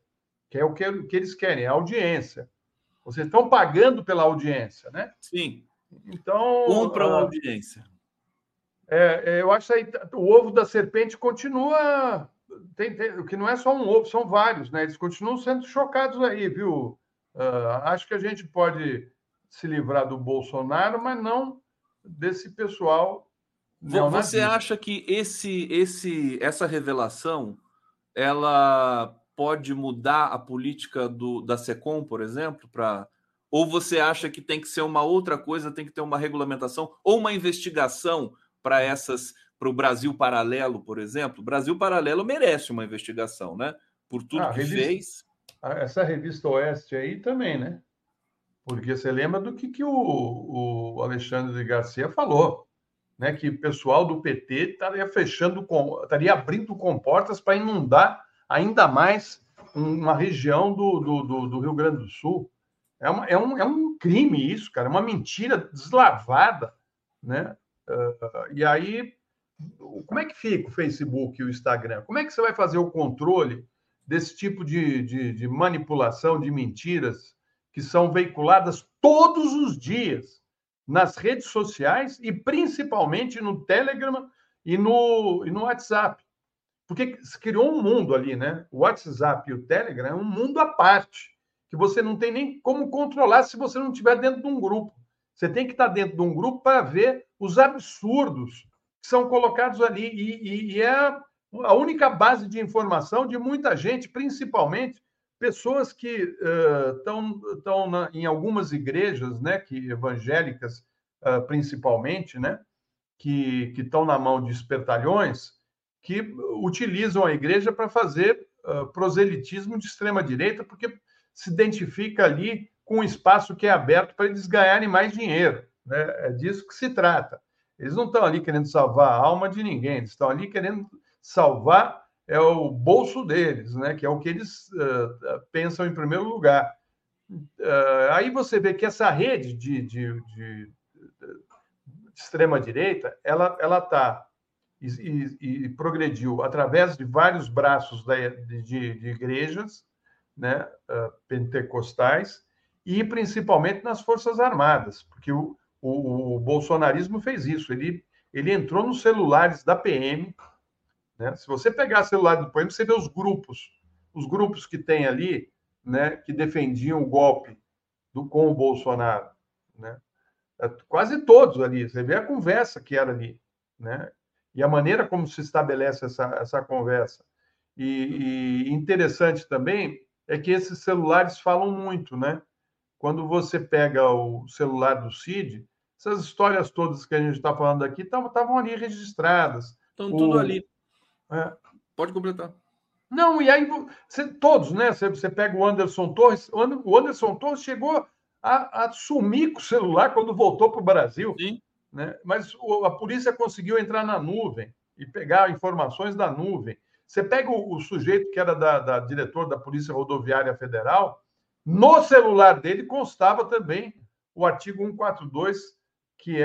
que é o que eles querem, a audiência. Vocês estão pagando pela audiência, né? Sim. Então, compram a audiência. Eu acho que o ovo da serpente continua... que não é só um ovo, são vários, né? Eles continuam sendo chocados aí, viu? Acho que a gente pode se livrar do Bolsonaro, mas não desse pessoal... Você acha que essa revelação ela pode mudar a política da SECOM, por exemplo? Ou você acha que tem que ser uma outra coisa, tem que ter uma regulamentação ou uma investigação para o Brasil Paralelo, por exemplo? O Brasil Paralelo merece uma investigação, né? Por tudo que fez. Essa Revista Oeste aí também, né? Porque você lembra do que o Alexandre de Garcia falou. Né, que o pessoal do PT estaria abrindo comportas para inundar ainda mais uma região do Rio Grande do Sul. É um crime isso, cara, é uma mentira deslavada, né? E aí, como é que fica o Facebook e o Instagram? Como é que você vai fazer o controle desse tipo de manipulação, de mentiras que são veiculadas todos os dias nas redes sociais e principalmente no Telegram e no WhatsApp? Porque se criou um mundo ali, né? O WhatsApp e o Telegram é um mundo à parte, que você não tem nem como controlar se você não estiver dentro de um grupo. Você tem que estar dentro de um grupo para ver os absurdos que são colocados ali. E é a única base de informação de muita gente, principalmente pessoas que estão em algumas igrejas, né, que evangélicas principalmente, né, que estão na mão de espertalhões, que utilizam a igreja para fazer proselitismo de extrema-direita, porque se identifica ali com um espaço que é aberto para eles ganharem mais dinheiro, né? É disso que se trata. Eles não estão ali querendo salvar a alma de ninguém, eles estão ali querendo salvar... é o bolso deles, né? Que é o que eles pensam em primeiro lugar. Aí você vê que essa rede de extrema-direita, ela está e progrediu através de vários braços de igrejas, né, pentecostais, e principalmente nas Forças Armadas, porque o bolsonarismo fez isso, ele entrou nos celulares da PM, né? Se você pegar o celular do PM, você vê os grupos que tem ali, né, que defendiam o golpe com o Bolsonaro, né? Quase todos ali, você vê a conversa que era ali, né? E a maneira como se estabelece essa conversa. E interessante também é que esses celulares falam muito, né? Quando você pega o celular do Cid, essas histórias todas que a gente está falando aqui estavam ali registradas. Estão tudo ali. É. Pode completar. Não, e aí todos, né? Você pega o Anderson Torres. O Anderson Torres chegou a sumir com o celular quando voltou para o Brasil. Sim. Né? Mas a polícia conseguiu entrar na nuvem e pegar informações da nuvem. Você pega o sujeito que era diretor da Polícia Rodoviária Federal, no celular dele constava também o artigo 142, que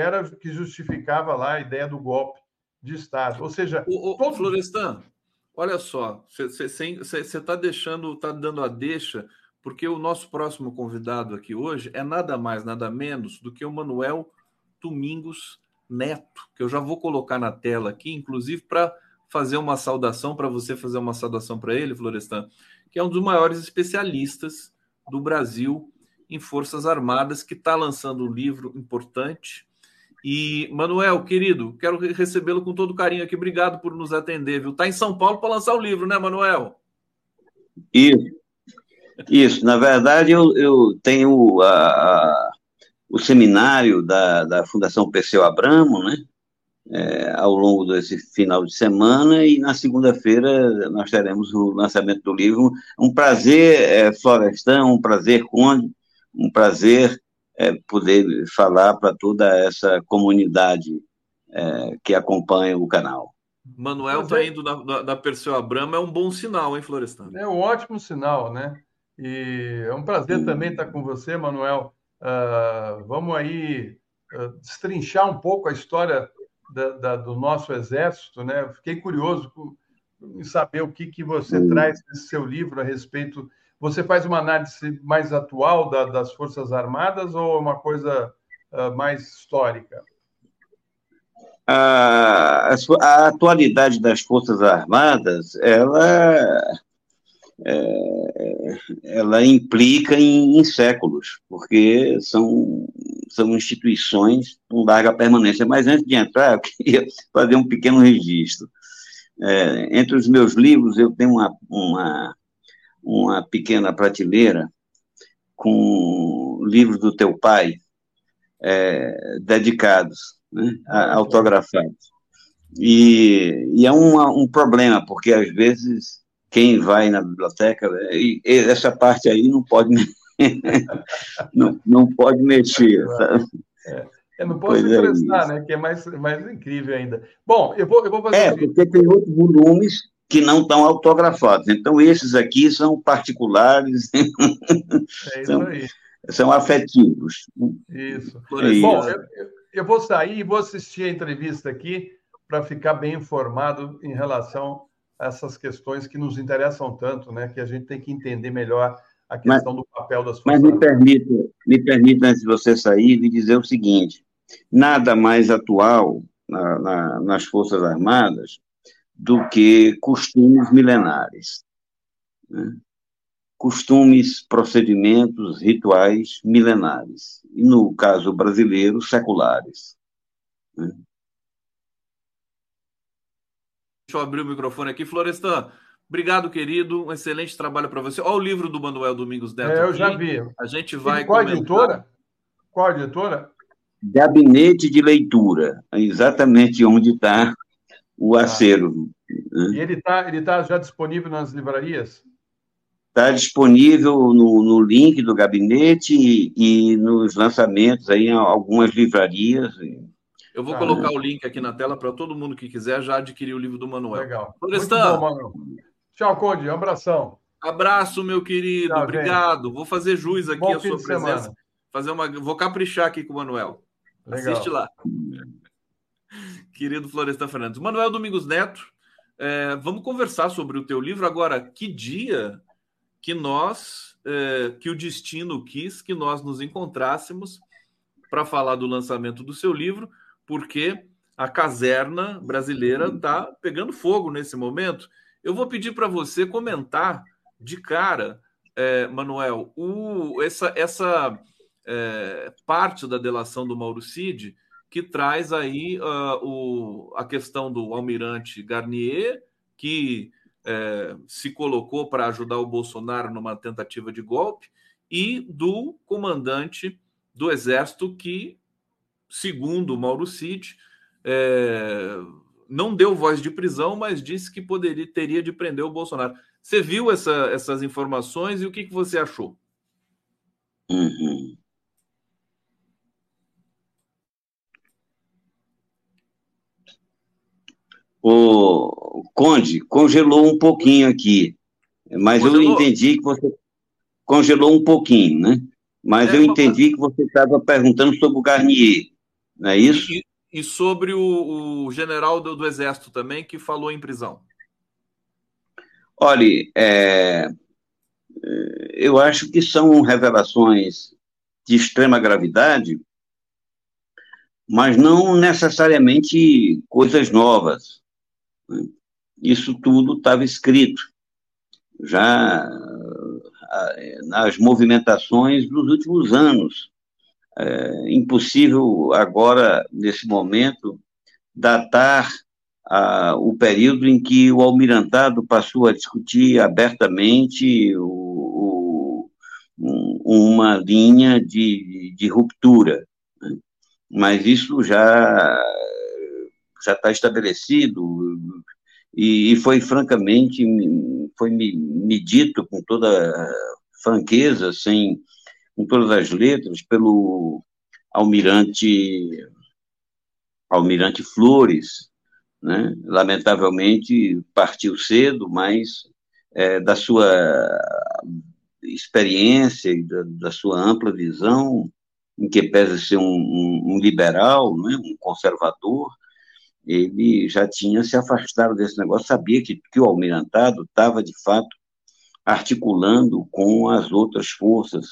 justificava lá a ideia do golpe de Estado. Ou seja... Florestan, olha só, você está dando a deixa, porque o nosso próximo convidado aqui hoje é nada mais, nada menos do que o Manuel Domingos Neto, que eu já vou colocar na tela aqui, inclusive para fazer uma saudação, para você fazer uma saudação para ele, Florestan, que é um dos maiores especialistas do Brasil em Forças Armadas, que está lançando um livro importante. E, Manuel, querido, quero recebê-lo com todo carinho aqui. Obrigado por nos atender, viu? Está em São Paulo para lançar o livro, né, Manuel? Isso. Na verdade, eu tenho o seminário da Fundação Perseu Abramo, né? Ao longo desse final de semana, e na segunda-feira nós teremos o lançamento do livro. Um prazer, Florestan, um prazer, Conde, um prazer poder falar para toda essa comunidade que acompanha o canal. Manuel está indo da Perseu Abramo, é um bom sinal, hein, Florestan? É um ótimo sinal, né? E é um prazer também estar com você, Manuel. Vamos aí destrinchar um pouco a história do nosso exército, né? Eu fiquei curioso em saber o que você traz nesse seu livro a respeito. Você faz uma análise mais atual das Forças Armadas ou uma coisa mais histórica? A atualidade das Forças Armadas, ela implica em séculos, porque são instituições com larga permanência. Mas antes de entrar, eu queria fazer um pequeno registro. Entre os meus livros, eu tenho uma pequena prateleira com livros do teu pai dedicados, né, autografados. E é um problema, porque às vezes... Quem vai na biblioteca, essa parte aí não pode, não pode mexer. Sabe? Eu não posso emprestar, né? Que é mais incrível ainda. Bom, eu vou fazer. Porque tem outros volumes que não estão autografados. Então, esses aqui são particulares, são afetivos. Isso. Bom, eu vou sair e vou assistir a entrevista aqui para ficar bem informado em relação essas questões que nos interessam tanto, né? Que a gente tem que entender melhor a questão do papel das Forças Armadas. Mas me permita, antes de você sair, lhe dizer o seguinte: nada mais atual nas Forças Armadas do que costumes milenares, né? Costumes, procedimentos, rituais milenares. E, no caso brasileiro, seculares, né? Deixa eu abrir o microfone aqui. Florestan, obrigado, querido. Um excelente trabalho para você. Olha o livro do Manuel Domingos Neto. Eu já vi. A gente vai comentar. Qual editora? Gabinete de Leitura. Exatamente onde está o acervo. E ele tá já disponível nas livrarias? Está disponível no link do gabinete e nos lançamentos aí, em algumas livrarias. Eu vou colocar o link aqui na tela para todo mundo que quiser já adquirir o livro do Manuel. Legal. Florestan. Muito bom, Manuel. Tchau, Conde. Um abração. Abraço, meu querido. Tchau, obrigado. Gente. Vou fazer jus aqui à sua presença. Vou caprichar aqui com o Manuel. Legal. Assiste lá. Querido Florestan Fernandes. Manuel Domingos Neto, vamos conversar sobre o teu livro. Agora, que dia que nós, que o destino quis que nós nos encontrássemos para falar do lançamento do seu livro, porque a caserna brasileira está pegando fogo nesse momento. Eu vou pedir para você comentar de cara, Manuel, essa parte da delação do Mauro Cid, que traz aí a questão do almirante Garnier, que se colocou para ajudar o Bolsonaro numa tentativa de golpe, e do comandante do Exército que, segundo Mauro Cid, não deu voz de prisão, mas disse que teria de prender o Bolsonaro. Você viu essas informações e o que você achou? Uhum. O Conde, congelou um pouquinho aqui, mas eu entendi que você... Congelou um pouquinho, né? Mas eu entendi que você estava perguntando sobre o Garnier, não é isso? E sobre o general do Exército também, que falou em prisão. Olha, eu acho que são revelações de extrema gravidade, mas não necessariamente coisas novas. Isso tudo estava escrito já nas movimentações dos últimos anos. É impossível agora, nesse momento, datar o período em que o almirantado passou a discutir abertamente uma linha de ruptura. Né? Mas isso já está estabelecido e foi francamente me dito com toda franqueza, com todas as letras, pelo almirante Flores, né? Lamentavelmente partiu cedo, mas da sua experiência e da sua ampla visão, em que pese ser um liberal, né? Um conservador, ele já tinha se afastado desse negócio, sabia que o almirantado estava, de fato, articulando com as outras forças,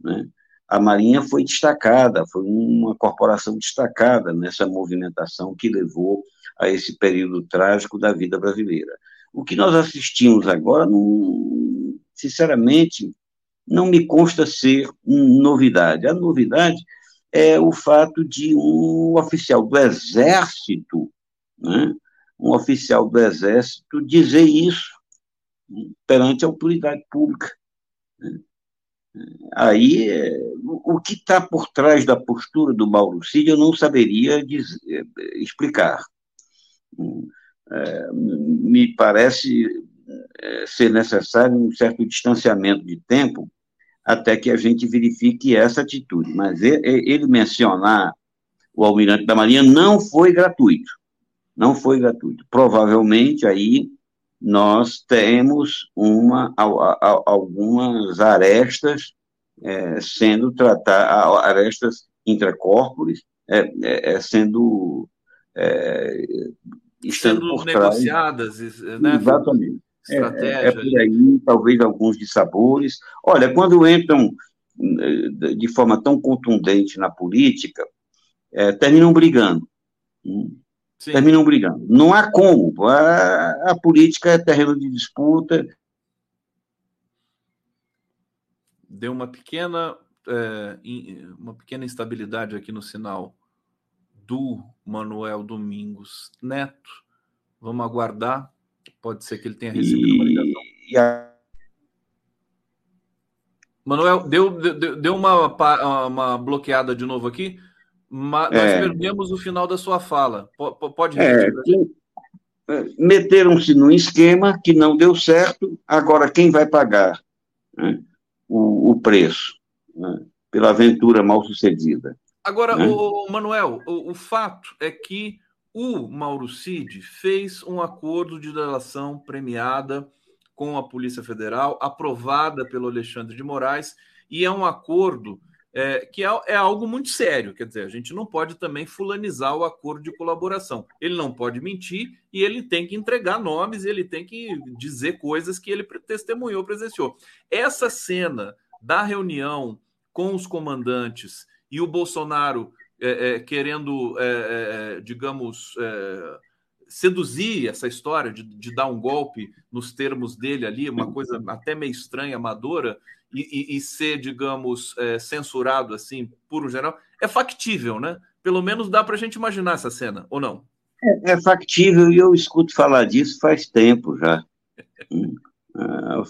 né? A Marinha foi destacada, foi uma corporação destacada nessa movimentação que levou a esse período trágico da vida brasileira. O que nós assistimos agora, não, sinceramente, não me consta ser novidade. A novidade é o fato de um oficial do Exército, né? Um oficial do Exército dizer isso perante a autoridade pública. Né? Aí, o que está por trás da postura do Mauro Cid, eu não saberia explicar. Me parece ser necessário um certo distanciamento de tempo até que a gente verifique essa atitude. Mas ele mencionar o almirante da Marinha não foi gratuito. Não foi gratuito. Provavelmente, aí, nós temos algumas arestas sendo tratadas, arestas intracorpores sendo por negociadas, trás, né? Exatamente. É por aí, talvez alguns dissabores. Olha, quando entram de forma tão contundente na política, terminam brigando. Sim. Terminam brigando. Não há como. A política é terreno de disputa. Deu uma pequena instabilidade aqui no sinal do Manuel Domingos Neto. Vamos aguardar. Pode ser que ele tenha recebido uma ligação. Manuel, deu uma bloqueada de novo aqui. Nós perdemos o final da sua fala. Pode repetir. Meteram-se num esquema que não deu certo. Agora, quem vai pagar, né, o preço, né, pela aventura mal sucedida? Agora, né? Manuel, o fato é que o Mauro Cid fez um acordo de delação premiada com a Polícia Federal, aprovada pelo Alexandre de Moraes, e é um acordo que é algo muito sério. Quer dizer, a gente não pode também fulanizar o acordo de colaboração. Ele não pode mentir e ele tem que entregar nomes, ele tem que dizer coisas que ele testemunhou, presenciou. Essa cena da reunião com os comandantes e o Bolsonaro querendo, digamos, seduzir essa história de dar um golpe nos termos dele ali, uma coisa até meio estranha, amadora, e ser, digamos, censurado assim, por um geral, é factível, né? Pelo menos dá para a gente imaginar essa cena, ou não? É factível, e eu escuto falar disso faz tempo já.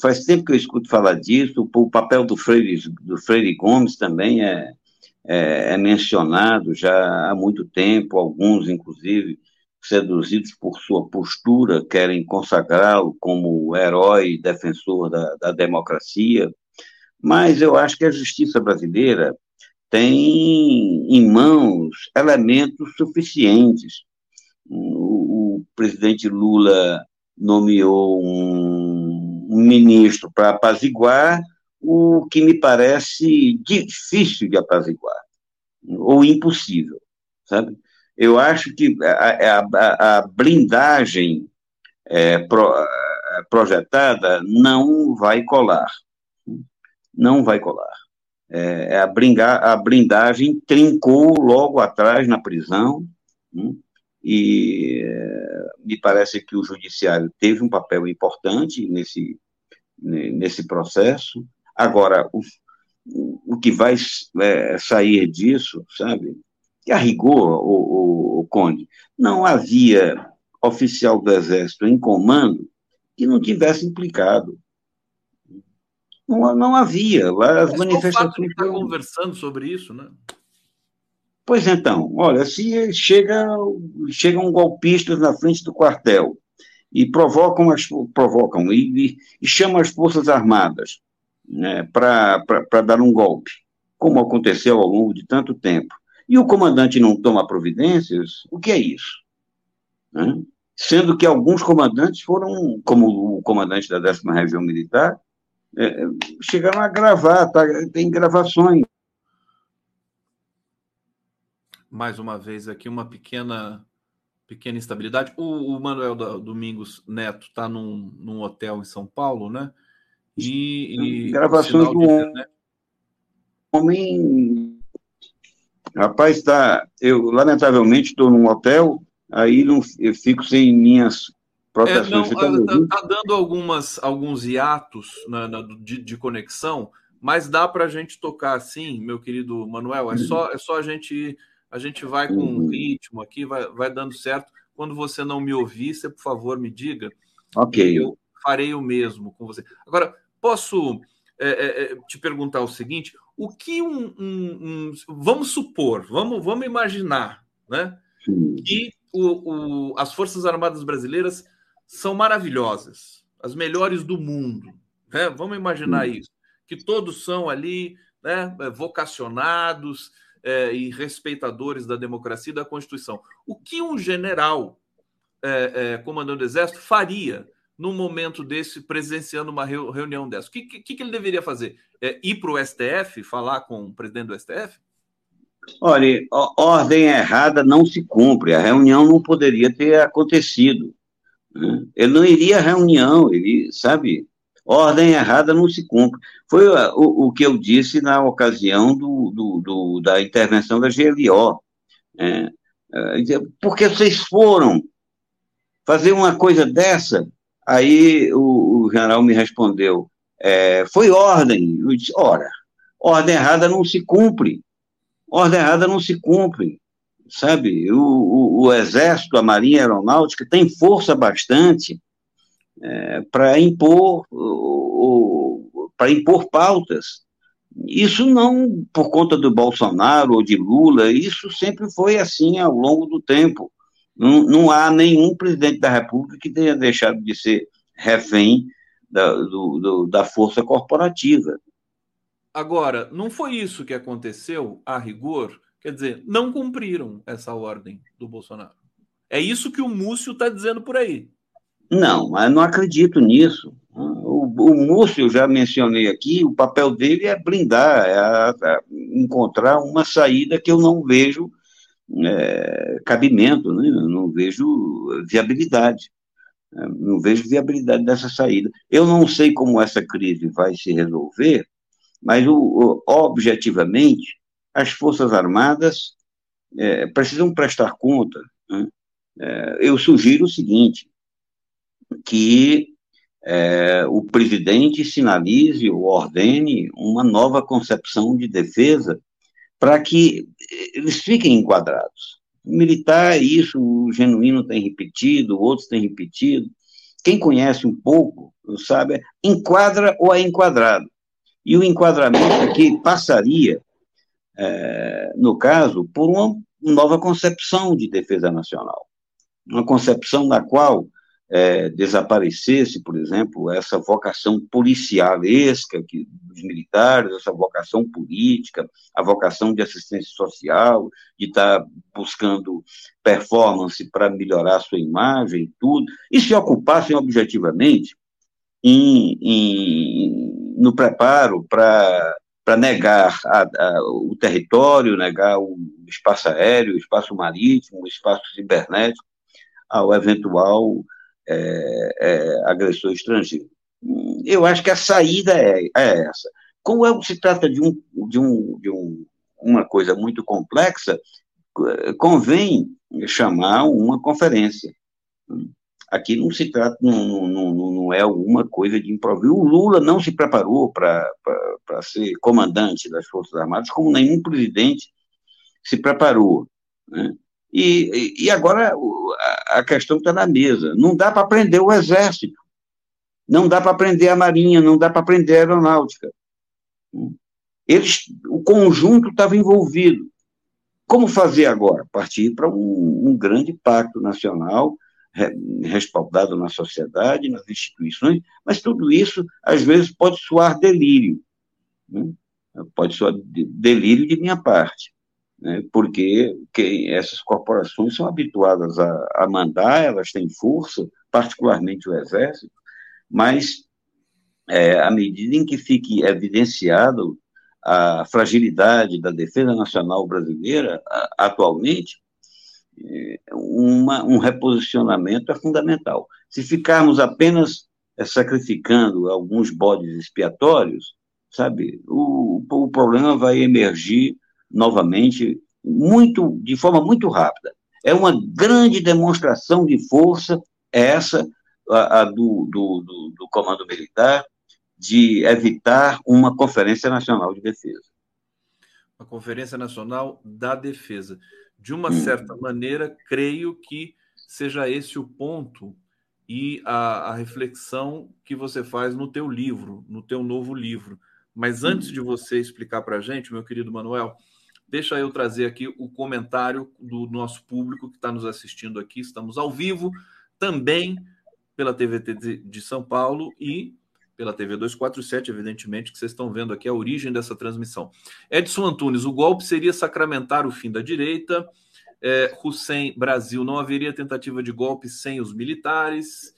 Faz tempo que eu escuto falar disso. O papel do Freire Gomes também é mencionado já há muito tempo, alguns, inclusive, seduzidos por sua postura, querem consagrá-lo como herói defensor da democracia. Mas eu acho que a justiça brasileira tem em mãos elementos suficientes. O presidente Lula nomeou um ministro para apaziguar, o que me parece difícil de apaziguar, ou impossível, sabe? Eu acho que a blindagem projetada não vai colar. Não vai colar. A blindagem trincou logo atrás na prisão, e me parece que o judiciário teve um papel importante nesse processo. Agora, o que vai sair disso, sabe? Que a rigor, o Conde, não havia oficial do Exército em comando que não tivesse implicado. Não havia. As manifestações. Está conversando sobre isso, né? Pois então, olha, se chegam golpistas na frente do quartel e provocam e chamam as Forças Armadas, né, para dar um golpe, como aconteceu ao longo de tanto tempo, e o comandante não toma providências, o que é isso? Né? Sendo que alguns comandantes foram, como o comandante da 10ª Região Militar, chegaram a gravar, tá? Tem gravações. Mais uma vez aqui uma pequena instabilidade. O Manuel Domingos Neto está num hotel em São Paulo, né? E gravações do homem. Rapaz, tá. Eu, lamentavelmente, estou num hotel, aí eu fico sem minhas. Está dando alguns hiatos de conexão, mas dá para a gente tocar assim, meu querido Manuel. É só a gente vai com um ritmo aqui, vai dando certo. Quando você não me ouvir, você, por favor, me diga. Ok. Eu farei o mesmo com você. Agora, posso te perguntar o seguinte: o que vamos supor, vamos imaginar, né? Que as Forças Armadas Brasileiras são maravilhosas, as melhores do mundo, né? Vamos imaginar isso, que todos são ali, né, vocacionados e respeitadores da democracia e da Constituição. O que um general comandante do Exército faria num momento desse, presenciando uma reunião dessa? O que ele deveria fazer? Ir para o STF, falar com o presidente do STF? Olha, ordem errada não se cumpre. A reunião não poderia ter acontecido, né? Ele não iria à reunião, ele, sabe? Ordem errada não se cumpre. Foi o que eu disse na ocasião da intervenção da GLO. Porque vocês foram fazer uma coisa dessa? Aí o general me respondeu, foi ordem. Eu disse, ora, ordem errada não se cumpre. Ordem errada não se cumpre, sabe? O Exército, a Marinha Aeronáutica, tem força bastante para impor pautas. Isso não por conta do Bolsonaro ou de Lula, isso sempre foi assim ao longo do tempo. Não há nenhum presidente da República que tenha deixado de ser refém da força corporativa. Agora, não foi isso que aconteceu a rigor? Quer dizer, não cumpriram essa ordem do Bolsonaro. É isso que o Múcio está dizendo por aí. Não, eu não acredito nisso. O o Múcio, já mencionei aqui, o papel dele é blindar, é encontrar uma saída que eu não vejo cabimento, né? Eu não vejo viabilidade. Não vejo viabilidade dessa saída. Eu não sei como essa crise vai se resolver, mas objetivamente as Forças Armadas precisam prestar conta, né? Eu sugiro o seguinte, que o presidente sinalize ou ordene uma nova concepção de defesa para que eles fiquem enquadrados. Militar, isso o Genuíno tem repetido, outros têm repetido. Quem conhece um pouco, sabe, enquadra ou é enquadrado. E o enquadramento aqui passaria, no caso, por uma nova concepção de defesa nacional. Uma concepção na qual desaparecesse, por exemplo, essa vocação policialesca dos militares, essa vocação política, a vocação de assistência social, de estar buscando performance para melhorar sua imagem e tudo, e se ocupassem objetivamente no preparo para negar o território, negar o espaço aéreo, o espaço marítimo, o espaço cibernético, ao eventual agressor estrangeiro. Eu acho que a saída é essa. Como se trata de uma coisa muito complexa, convém chamar uma conferência. Aqui não se trata, não é alguma coisa de improviso. O Lula não se preparou para ser comandante das Forças Armadas, como nenhum presidente se preparou, né? E agora a questão está na mesa. Não dá para prender o Exército, não dá para prender a Marinha, não dá para prender a Aeronáutica. O conjunto estava envolvido. Como fazer agora? Partir para um grande pacto nacional, respaldado na sociedade, nas instituições, mas tudo isso, às vezes, pode soar delírio, né? Pode soar delírio de minha parte, porque essas corporações são habituadas a mandar, elas têm força, particularmente o Exército, mas à medida em que fique evidenciado a fragilidade da defesa nacional brasileira atualmente, um reposicionamento é fundamental. Se ficarmos apenas sacrificando alguns bodes expiatórios, sabe, o problema vai emergir novamente, de forma muito rápida. É uma grande demonstração de força, essa, do Comando Militar, de evitar uma Conferência Nacional de Defesa. Uma Conferência Nacional da Defesa. De uma certa maneira, creio que seja esse o ponto e a reflexão que você faz no teu livro, no teu novo livro. Mas antes de você explicar para a gente, meu querido Manuel, deixa eu trazer aqui o comentário do nosso público que está nos assistindo aqui. Estamos ao vivo também pela TVT de São Paulo e pela TV 247, evidentemente, que vocês estão vendo aqui a origem dessa transmissão. Edson Antunes, o golpe seria sacramentar o fim da direita. Hussein Brasil, não haveria tentativa de golpe sem os militares.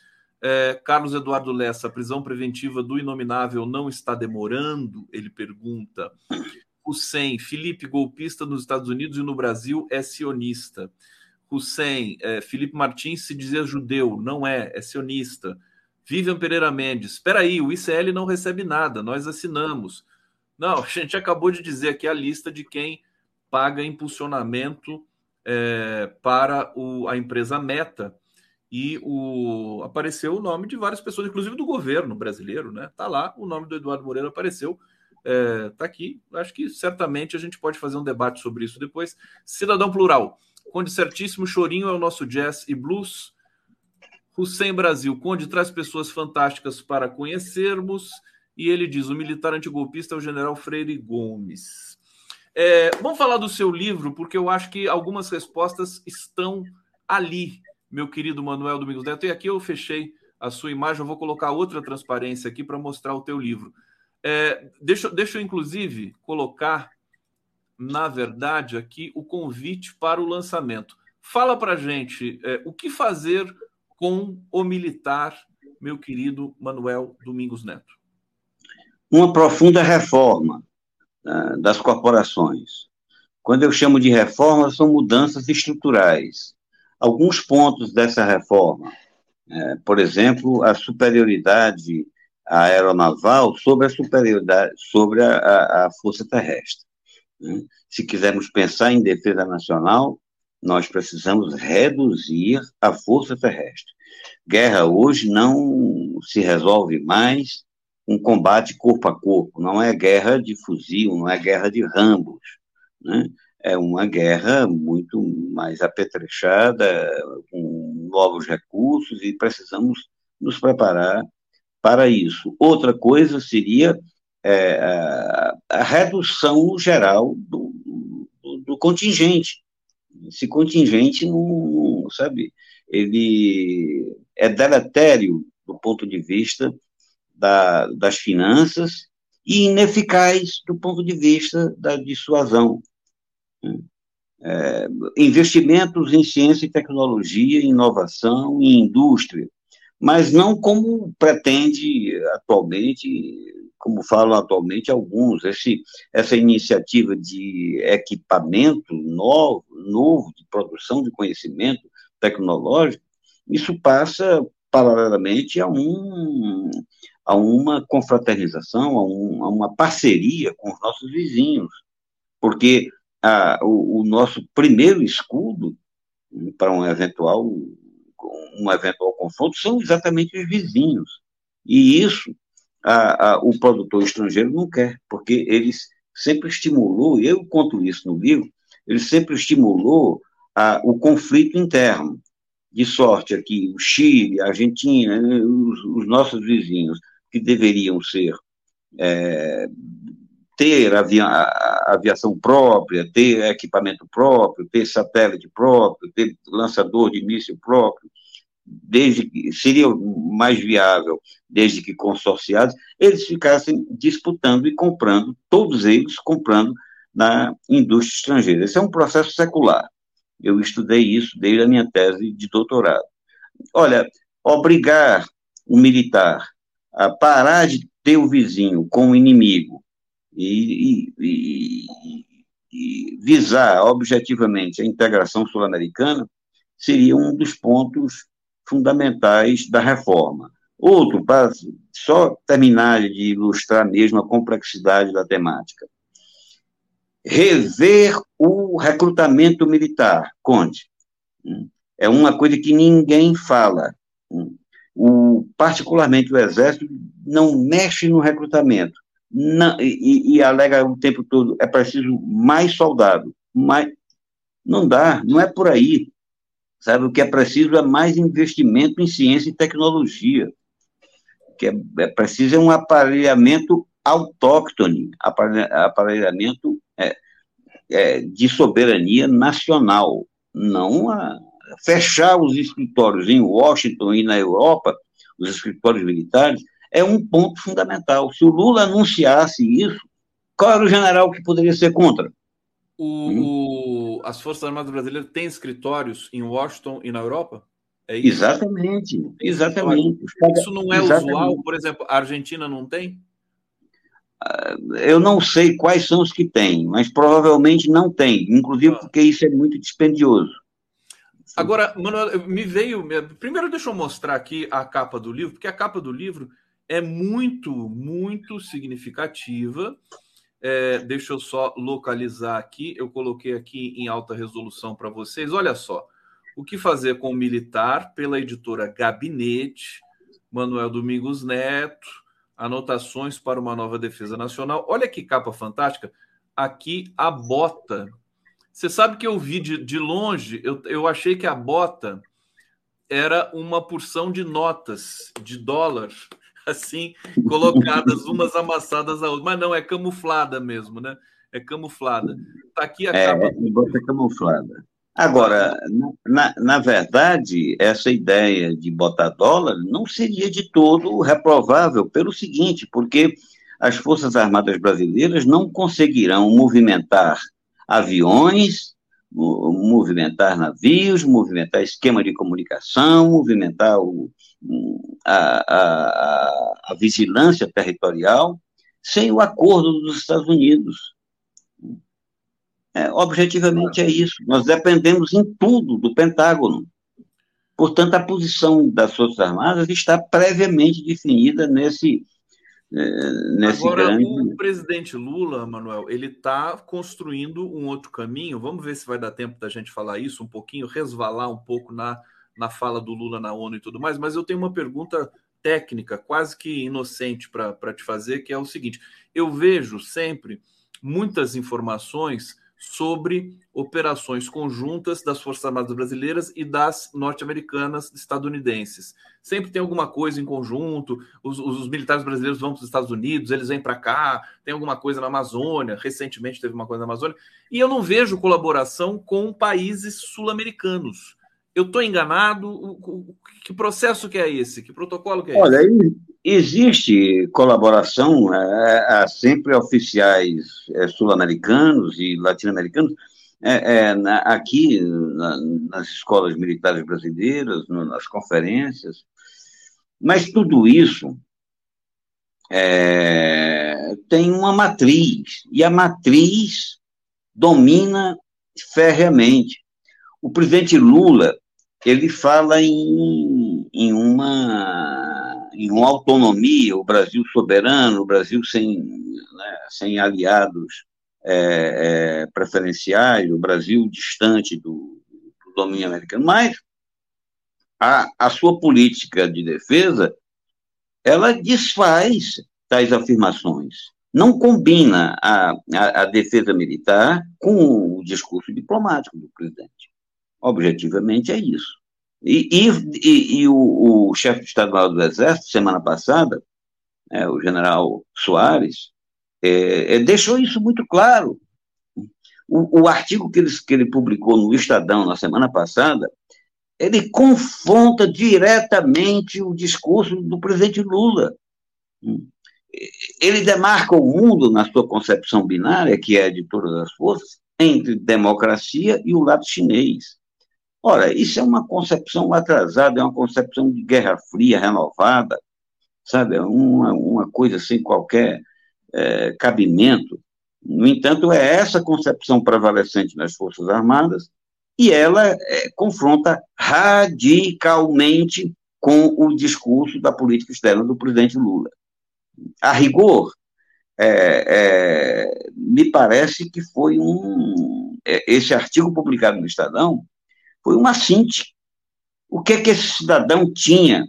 Carlos Eduardo Lessa, a prisão preventiva do inominável não está demorando? Ele pergunta. Hussein, Felipe, golpista nos Estados Unidos e no Brasil, é sionista. Hussein, Felipe Martins se dizia judeu, não é sionista. Vivian Pereira Mendes, espera aí, o ICL não recebe nada, nós assinamos. Não, a gente acabou de dizer aqui a lista de quem paga impulsionamento para a empresa Meta, e apareceu o nome de várias pessoas, inclusive do governo brasileiro, né? Tá lá, o nome do Eduardo Moreira apareceu, tá aqui. Acho que certamente a gente pode fazer um debate sobre isso depois. Cidadão Plural, Conde certíssimo, chorinho é o nosso jazz e blues. Hussein Brasil, Conde traz pessoas fantásticas para conhecermos. E ele diz, o militar antigolpista é o general Freire Gomes. Vamos falar do seu livro, porque eu acho que algumas respostas estão ali, meu querido Manuel Domingos Neto. E aqui eu fechei a sua imagem, eu vou colocar outra transparência aqui para mostrar o teu livro. Deixa eu, inclusive, colocar, na verdade, aqui o convite para o lançamento. Fala para a gente o que fazer com o militar, meu querido Manuel Domingos Neto? Uma profunda reforma das corporações. Quando eu chamo de reforma, são mudanças estruturais. Alguns pontos dessa reforma, por exemplo, a superioridade aeronaval sobre a superioridade sobre a força terrestre. Se quisermos pensar em defesa nacional, nós precisamos reduzir a força terrestre. Guerra hoje não se resolve mais um combate corpo a corpo, não é guerra de fuzil, não é guerra de Rambos, né? É uma guerra muito mais apetrechada, com novos recursos, e precisamos nos preparar para isso. Outra coisa seria a redução geral do contingente. Esse contingente, não sabe, ele é deletério do ponto de vista das finanças e ineficaz do ponto de vista da dissuasão. Investimentos em ciência e tecnologia, inovação e indústria, mas não como pretende atualmente, como falam atualmente alguns, essa iniciativa de equipamento novo de produção de conhecimento tecnológico. Isso passa paralelamente a uma confraternização, a uma parceria com os nossos vizinhos, porque o nosso primeiro escudo para um eventual confronto são exatamente os vizinhos, e isso o produtor estrangeiro não quer, porque eles sempre estimulou, e eu conto isso no livro, ele sempre estimulou o conflito interno, de sorte aqui o Chile, a Argentina, os nossos vizinhos, que deveriam ter aviação própria, ter equipamento próprio, ter satélite próprio, ter lançador de míssil próprio, desde que seria mais viável, desde que consorciados, eles ficassem disputando e comprando, todos eles comprando na indústria estrangeira. Esse é um processo secular. Eu estudei isso desde a minha tese de doutorado. Olha, obrigar o militar a parar de ter o vizinho como inimigo e visar objetivamente a integração sul-americana seria um dos pontos fundamentais da reforma. Outro, para só terminar de ilustrar mesmo a complexidade da temática, rever o recrutamento militar, Conde. É uma coisa que ninguém fala. Particularmente o Exército não mexe no recrutamento. Não, e alega o tempo todo, é preciso mais soldado, mas não dá, não é por aí, sabe, o que é preciso é mais investimento em ciência e tecnologia, o que é preciso é um aparelhamento autóctone, aparelhamento de soberania nacional, não fechar os escritórios em Washington e na Europa, os escritórios militares, é um ponto fundamental. Se o Lula anunciasse isso, qual era o general que poderia ser contra? As Forças Armadas Brasileiras têm escritórios em Washington e na Europa? É isso? Exatamente. Isso não é usual? Por exemplo, a Argentina não tem? Eu não sei quais são os que têm, mas provavelmente não tem, inclusive porque isso é muito dispendioso. Agora, Manuel, me veio... Primeiro deixa eu mostrar aqui a capa do livro, porque a capa do livro é muito, muito significativa. Deixa eu só localizar aqui. Eu coloquei aqui em alta resolução para vocês. Olha só. O que fazer com o militar, pela editora Gabinete, Manuel Domingos Neto, anotações para uma nova defesa nacional. Olha que capa fantástica. Aqui a bota. Você sabe que eu vi de longe, eu achei que a bota era uma porção de notas de dólar, assim, colocadas umas amassadas a outra. Mas não, é camuflada mesmo, né? É camuflada. Está aqui a capa. Bota camuflada. Agora, na verdade, essa ideia de botar dólar não seria de todo reprovável pelo seguinte, porque as Forças Armadas Brasileiras não conseguirão movimentar aviões, movimentar navios, movimentar esquema de comunicação, movimentar a vigilância territorial, sem o acordo dos Estados Unidos. Objetivamente é isso. Nós dependemos em tudo do Pentágono. Portanto, a posição das Forças Armadas está previamente definida nesse Agora, grande... o presidente Lula, Manuel, ele está construindo um outro caminho. Vamos ver se vai dar tempo da gente falar isso um pouquinho, resvalar um pouco na fala do Lula na ONU e tudo mais, mas eu tenho uma pergunta técnica, quase que inocente para te fazer, que é o seguinte: eu vejo sempre muitas informações sobre operações conjuntas das Forças Armadas Brasileiras e das norte-americanas, estadunidenses. Sempre tem alguma coisa em conjunto, os militares brasileiros vão para os Estados Unidos, eles vêm para cá, tem alguma coisa na Amazônia, recentemente teve uma coisa na Amazônia, e eu não vejo colaboração com países sul-americanos. Eu estou enganado? Que processo que é esse? Que protocolo que é esse? Olha, existe colaboração, há sempre oficiais sul-americanos e latino-americanos, aqui nas escolas militares brasileiras, nas conferências, mas tudo isso tem uma matriz, e a matriz domina ferreamente. O presidente Lula, ele fala em uma autonomia, o Brasil soberano, o Brasil sem aliados preferenciais, o Brasil distante do domínio americano. Mas a sua política de defesa, ela desfaz tais afirmações. Não combina a defesa militar com o discurso diplomático do presidente. Objetivamente é isso. E o chefe estadual do Exército, semana passada, o general Soares, deixou isso muito claro. O artigo que ele publicou no Estadão na semana passada, ele confronta diretamente o discurso do presidente Lula. Ele demarca o mundo na sua concepção binária, que é de todas as forças, entre democracia e o lado chinês. Ora, isso é uma concepção atrasada, é uma concepção de Guerra Fria renovada, sabe? É uma coisa sem qualquer cabimento. No entanto, é essa concepção prevalecente nas Forças Armadas, e ela confronta radicalmente com o discurso da política externa do presidente Lula. A rigor, me parece que foi esse artigo publicado no Estadão foi uma síntese. O que é que esse cidadão tinha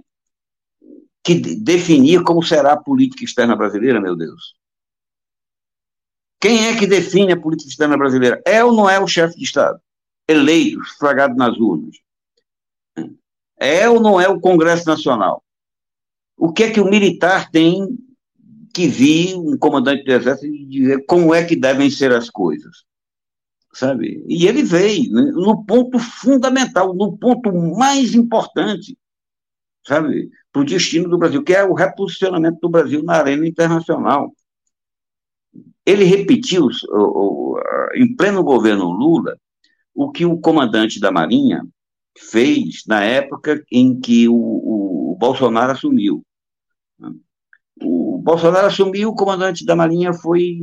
que definir como será a política externa brasileira, meu Deus? Quem é que define a política externa brasileira? É ou não é o chefe de Estado? Eleito, sufragado nas urnas. É ou não é o Congresso Nacional? O que é que o militar tem que vir, um comandante do Exército, e dizer como é que devem ser as coisas? Sabe? E ele veio no ponto fundamental, no ponto mais importante, sabe, para o destino do Brasil, que é o reposicionamento do Brasil na arena internacional. Ele repetiu, em pleno governo Lula, o que o comandante da Marinha fez na época em que o Bolsonaro assumiu. O Bolsonaro assumiu, o comandante da Marinha foi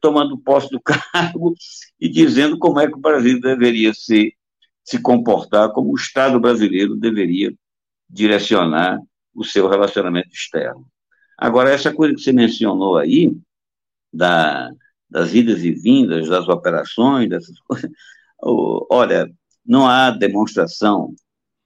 tomando posse do cargo e dizendo como é que o Brasil deveria se comportar, como o Estado brasileiro deveria direcionar o seu relacionamento externo. Agora, essa coisa que você mencionou aí, das idas e vindas, das operações, dessas coisas, olha, não há demonstração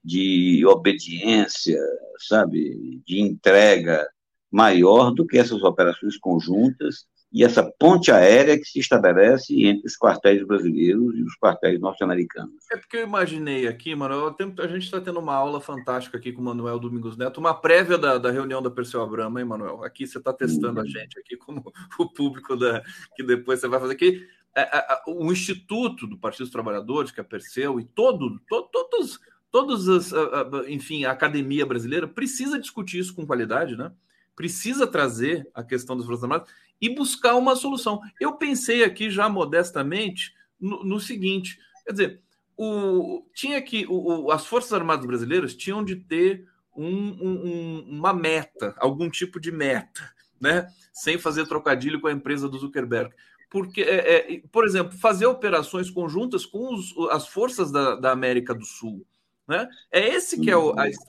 de obediência, sabe, de entrega maior do que essas operações conjuntas e essa ponte aérea que se estabelece entre os quartéis brasileiros e os quartéis norte-americanos. É porque eu imaginei aqui, Manuel, a gente está tendo uma aula fantástica aqui com o Manuel Domingos Neto, uma prévia da reunião da Perseu Abramo, hein, Manuel? Aqui você está testando a gente, aqui como o público que depois você vai fazer aqui. O Instituto do Partido dos Trabalhadores, que é a Perseu, e enfim, a academia brasileira precisa discutir isso com qualidade, né? Precisa trazer a questão dos Forças Armadas e buscar uma solução. Eu pensei aqui já modestamente no seguinte, quer dizer, as Forças Armadas Brasileiras tinham de ter uma meta, algum tipo de meta, né? Sem fazer trocadilho com a empresa do Zuckerberg. Porque, por exemplo, fazer operações conjuntas com as forças da América do Sul, né? É esse que é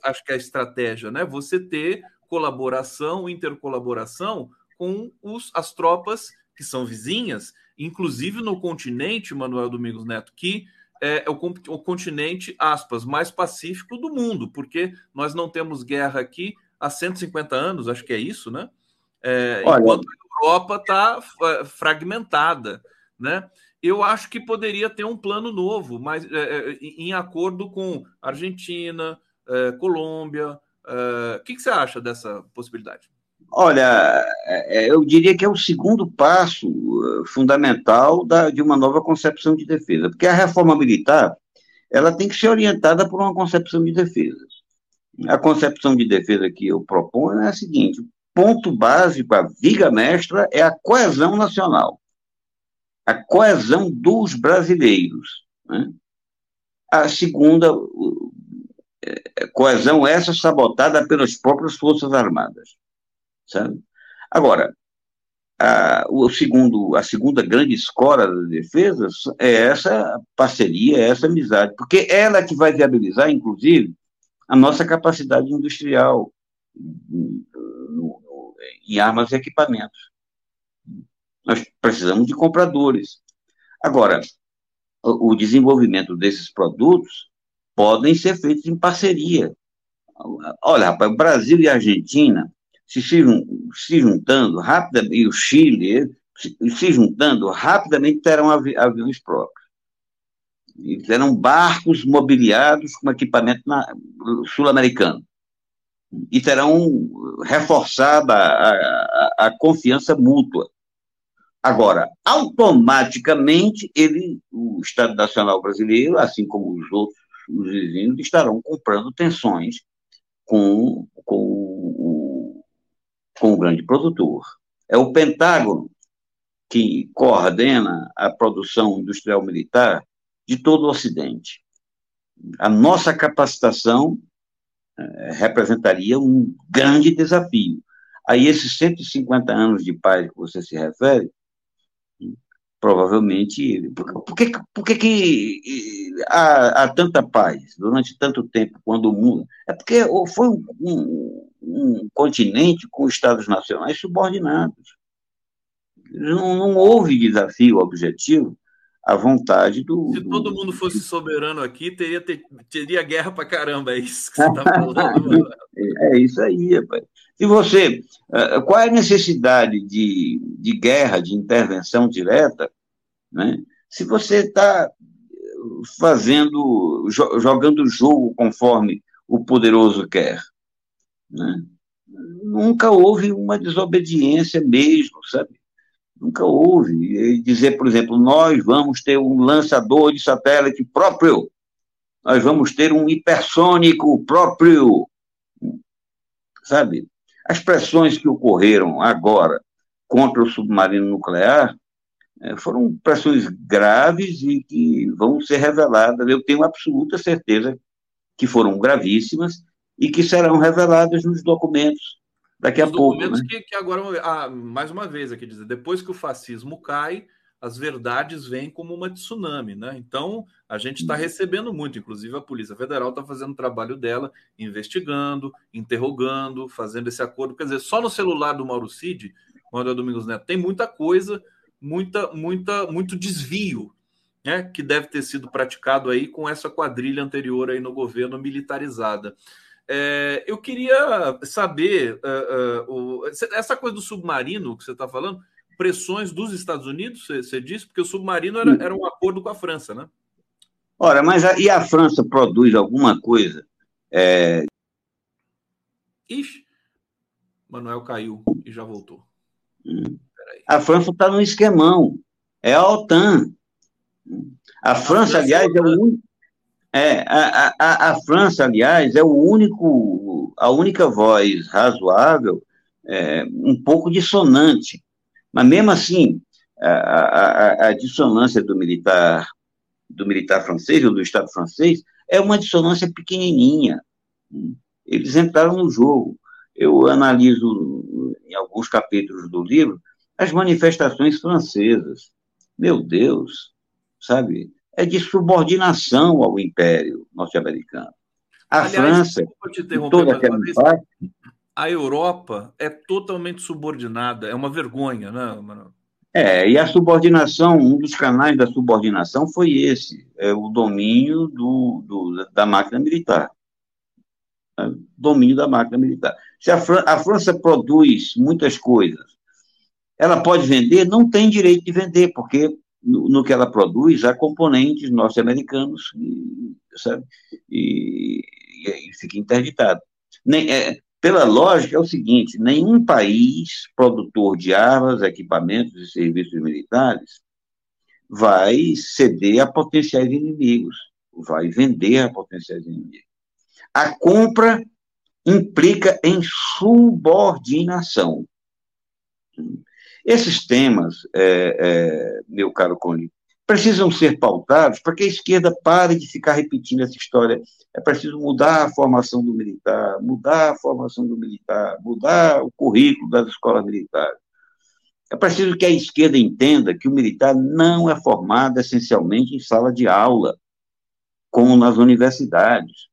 acho que é a estratégia, né? Você ter colaboração, intercolaboração com as tropas que são vizinhas, inclusive no continente, Manuel Domingos Neto, que é o continente, aspas, mais pacífico do mundo, porque nós não temos guerra aqui há 150 anos, acho que é isso, né? Enquanto a Europa está fragmentada, né? Eu acho que poderia ter um plano novo, mas em acordo com Argentina, Colômbia. O que você acha dessa possibilidade? Olha, eu diria que é o segundo passo fundamental de uma nova concepção de defesa, porque a reforma militar ela tem que ser orientada por uma concepção de defesa. A concepção de defesa que eu proponho é a seguinte: o ponto básico, a viga mestra, é a coesão nacional, a coesão dos brasileiros, né? A segunda coesão, essa sabotada pelas próprias Forças Armadas, sabe? Agora, a segunda grande escola das defesas é essa parceria, é essa amizade, porque ela é que vai viabilizar, inclusive, a nossa capacidade industrial em armas e equipamentos. Nós precisamos de compradores. Agora, o desenvolvimento desses produtos podem ser feitos em parceria. Olha, rapaz, o Brasil e a Argentina se juntando rapidamente, e o Chile se juntando rapidamente, terão aviões próprios. E terão barcos mobiliados com equipamento sul-americano. E terão reforçada a confiança mútua. Agora, automaticamente, o Estado Nacional Brasileiro, assim como os outros, os vizinhos, estarão comprando tensões com o grande produtor. É o Pentágono que coordena a produção industrial militar de todo o Ocidente. A nossa capacitação representaria um grande desafio. Aí esses 150 anos de paz que você se refere, provavelmente... Por que há tanta paz durante tanto tempo, quando o mundo... É porque foi um continente com estados nacionais subordinados. Não houve desafio objetivo à vontade do... Se todo mundo fosse soberano aqui, teria guerra pra caramba, é isso que você está falando. É isso aí, rapaz. E você, qual é a necessidade de guerra, de intervenção direta, né, se você está jogando o jogo conforme o poderoso quer, né? Nunca houve uma desobediência mesmo, sabe? Nunca houve. E dizer, por exemplo, nós vamos ter um lançador de satélite próprio, nós vamos ter um hipersônico próprio, sabe? As pressões que ocorreram agora contra o submarino nuclear foram pressões graves e que vão ser reveladas. Eu tenho absoluta certeza que foram gravíssimas e que serão reveladas nos documentos daqui a pouco. Os documentos, né? Que agora, mais uma vez, aqui dizer, depois que o fascismo cai, as verdades vêm como uma tsunami, né? Então, a gente está recebendo muito, inclusive a Polícia Federal está fazendo o trabalho dela, investigando, interrogando, fazendo esse acordo. Quer dizer, só no celular do Mauro Cid, Manuel Domingos Neto, tem muita coisa, muito desvio, né? Que deve ter sido praticado aí com essa quadrilha anterior aí no governo militarizada. Eu queria saber, essa coisa do submarino que você está falando, pressões dos Estados Unidos, você disse, porque o submarino era um acordo com a França, né? Ora, mas e a França produz alguma coisa? Ixi, Manuel caiu e já voltou. A França está num esquemão, é a OTAN. A França, aliás, é o único... a única voz razoável, um pouco dissonante. Mas, mesmo assim, a dissonância do militar francês ou do Estado francês é uma dissonância pequenininha. Eles entraram no jogo. Eu analiso, em alguns capítulos do livro, as manifestações francesas. Meu Deus, sabe? É de subordinação ao Império norte-americano. A França, toda aquela parte... A Europa é totalmente subordinada. É uma vergonha, né, Manuel? É, e a subordinação, um dos canais da subordinação foi esse, o domínio da máquina militar. Domínio da máquina militar. Se a França produz muitas coisas, ela pode vender? Não tem direito de vender, porque no que ela produz há componentes norte-americanos, sabe? E fica interditado. Pela lógica, é o seguinte, nenhum país produtor de armas, equipamentos e serviços militares vai ceder a potenciais inimigos, vai vender a potenciais inimigos. A compra implica em subordinação. Esses temas, meu caro Cone, precisam ser pautados para que a esquerda pare de ficar repetindo essa história. É preciso mudar a formação do militar, mudar o currículo das escolas militares. É preciso que a esquerda entenda que o militar não é formado essencialmente em sala de aula, como nas universidades,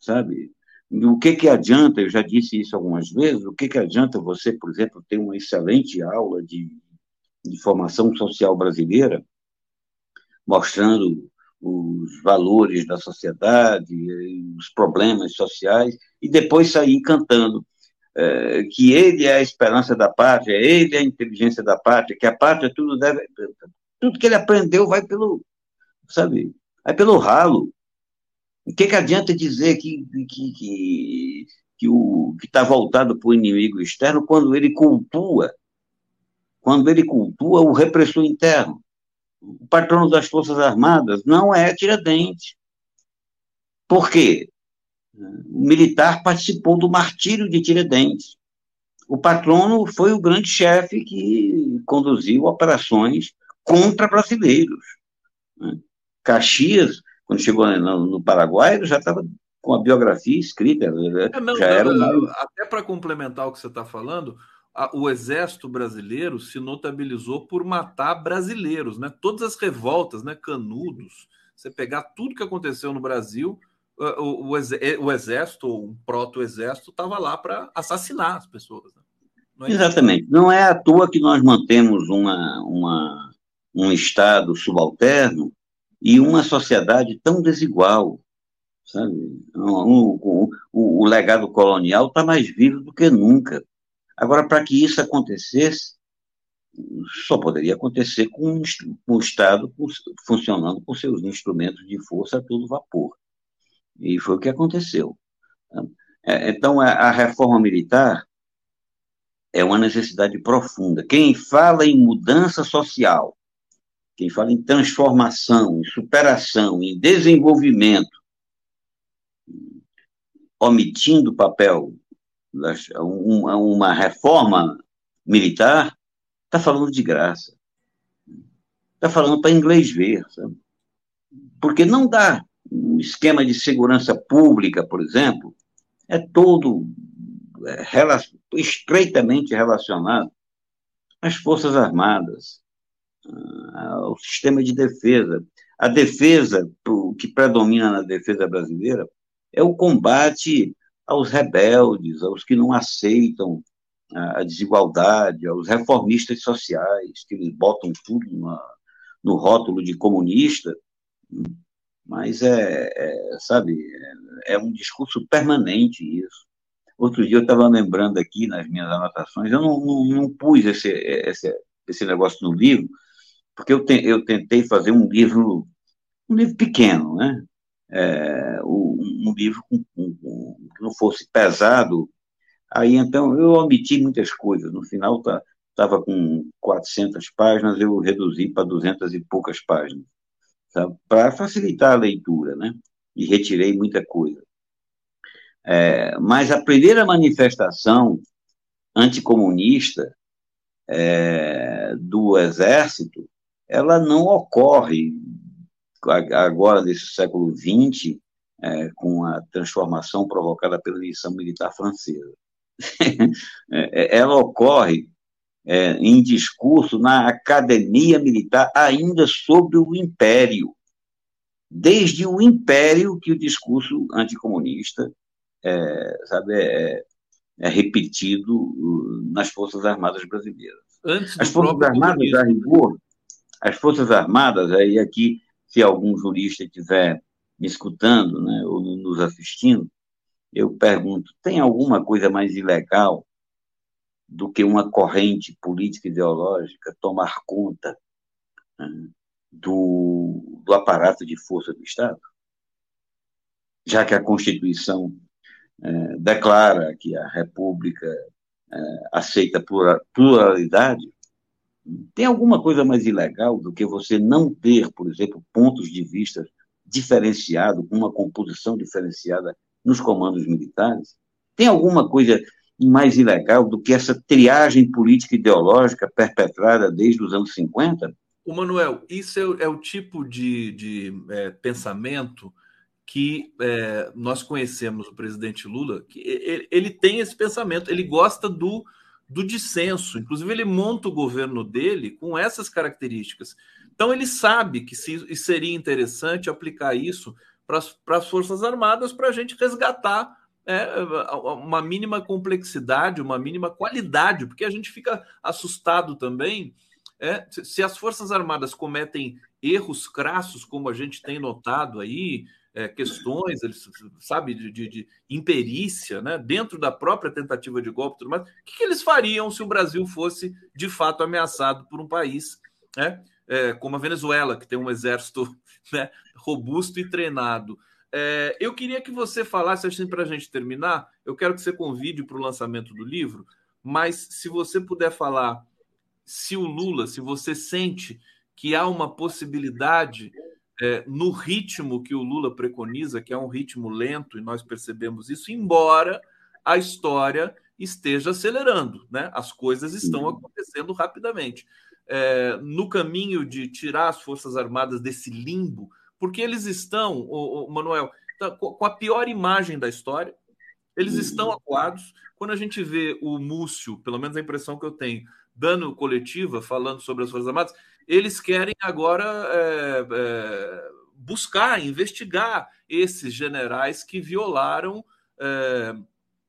sabe? O que adianta, eu já disse isso algumas vezes, o que adianta você, por exemplo, ter uma excelente aula de formação social brasileira, mostrando os valores da sociedade, os problemas sociais, e depois sair cantando que ele é a esperança da pátria, ele é a inteligência da pátria, que a pátria tudo que ele aprendeu vai pelo ralo. O que adianta dizer que está voltado para o inimigo externo quando ele cultua, o repressor interno? O patrono das Forças Armadas não é Tiradentes. Por quê? O militar participou do martírio de Tiradentes. O patrono foi o grande chefe que conduziu operações contra brasileiros. Caxias, quando chegou no Paraguai, ele já estava com a biografia escrita. Até para complementar o que você está falando... O exército brasileiro se notabilizou por matar brasileiros, né? Todas as revoltas, né? Canudos, você pegar tudo que aconteceu no Brasil, o exército, ou um proto-exército, estava lá para assassinar as pessoas. Né? Não é exatamente. Isso? Não é à toa que nós mantemos um Estado subalterno e uma sociedade tão desigual. Sabe? O legado colonial está mais vivo do que nunca. Agora, para que isso acontecesse, só poderia acontecer com o Estado funcionando com seus instrumentos de força a todo vapor. E foi o que aconteceu. Então, a reforma militar é uma necessidade profunda. Quem fala em mudança social, quem fala em transformação, em superação, em desenvolvimento, omitindo o papel... uma reforma militar, está falando de graça. Está falando para inglês ver, sabe? Porque não dá. Um esquema de segurança pública, por exemplo, é todo estreitamente relacionado às Forças Armadas, ao sistema de defesa. A defesa, o que predomina na defesa brasileira, é o combate aos rebeldes, aos que não aceitam a desigualdade, aos reformistas sociais, que eles botam tudo no rótulo de comunista, mas é um discurso permanente isso. Outro dia eu estava lembrando aqui, nas minhas anotações, eu não pus esse negócio no livro, porque eu tentei fazer um livro pequeno, né? Um livro que não fosse pesado, aí então eu omiti muitas coisas, no final estava com 400 páginas, eu reduzi para 200 e poucas páginas, para facilitar a leitura, né? E retirei muita coisa. Mas a primeira manifestação anticomunista do Exército, ela não ocorre agora nesse século XX, com a transformação provocada pela eleição militar francesa. Ela ocorre em discurso na academia militar ainda sobre o império. Desde o império que o discurso anticomunista é repetido nas Forças Armadas brasileiras. As Forças Armadas, e aqui, se algum jurista estiver me escutando, né, ou nos assistindo, eu pergunto, tem alguma coisa mais ilegal do que uma corrente política ideológica tomar conta, né, do aparato de força do Estado? Já que a Constituição declara que a República aceita pluralidade, tem alguma coisa mais ilegal do que você não ter, por exemplo, pontos de vista diferenciados, uma composição diferenciada nos comandos militares? Tem alguma coisa mais ilegal do que essa triagem política ideológica perpetrada desde os anos 50? O Manuel, isso é o tipo de pensamento que nós conhecemos o presidente Lula, que ele tem esse pensamento, ele gosta do dissenso, inclusive ele monta o governo dele com essas características. Então ele sabe que seria interessante aplicar isso para as Forças Armadas para a gente resgatar uma mínima complexidade, uma mínima qualidade, porque a gente fica assustado também. Se as Forças Armadas cometem erros crassos, como a gente tem notado aí, questões, eles, sabe, de imperícia, né, dentro da própria tentativa de golpe, tudo mais, o que eles fariam se o Brasil fosse, de fato, ameaçado por um país, né, como a Venezuela, que tem um exército, né, robusto e treinado? Eu queria que você falasse, assim, para a gente terminar, eu quero que você convide para o lançamento do livro, mas se você puder falar... Se o Lula, se você sente que há uma possibilidade no ritmo que o Lula preconiza, que é um ritmo lento, e nós percebemos isso, embora a história esteja acelerando, né? As coisas estão acontecendo rapidamente. No caminho de tirar as Forças Armadas desse limbo, porque eles estão, Manuel, com a pior imagem da história, eles estão acuados. Quando a gente vê o Múcio, pelo menos a impressão que eu tenho, dando coletiva, falando sobre as Forças Armadas, eles querem agora buscar, investigar esses generais que violaram,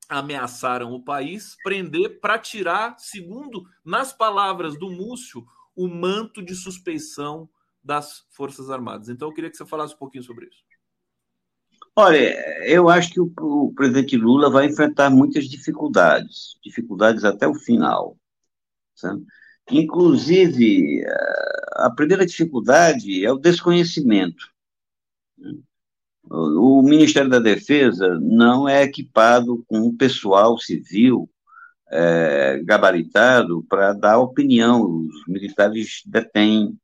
ameaçaram o país, prender para tirar, segundo, nas palavras do Múcio, o manto de suspeição das Forças Armadas. Então, eu queria que você falasse um pouquinho sobre isso. Olha, eu acho que o presidente Lula vai enfrentar muitas dificuldades até o final. Sabe? Inclusive, a primeira dificuldade é o desconhecimento. O Ministério da Defesa não é equipado com um pessoal civil gabaritado para dar opinião. Os militares detêm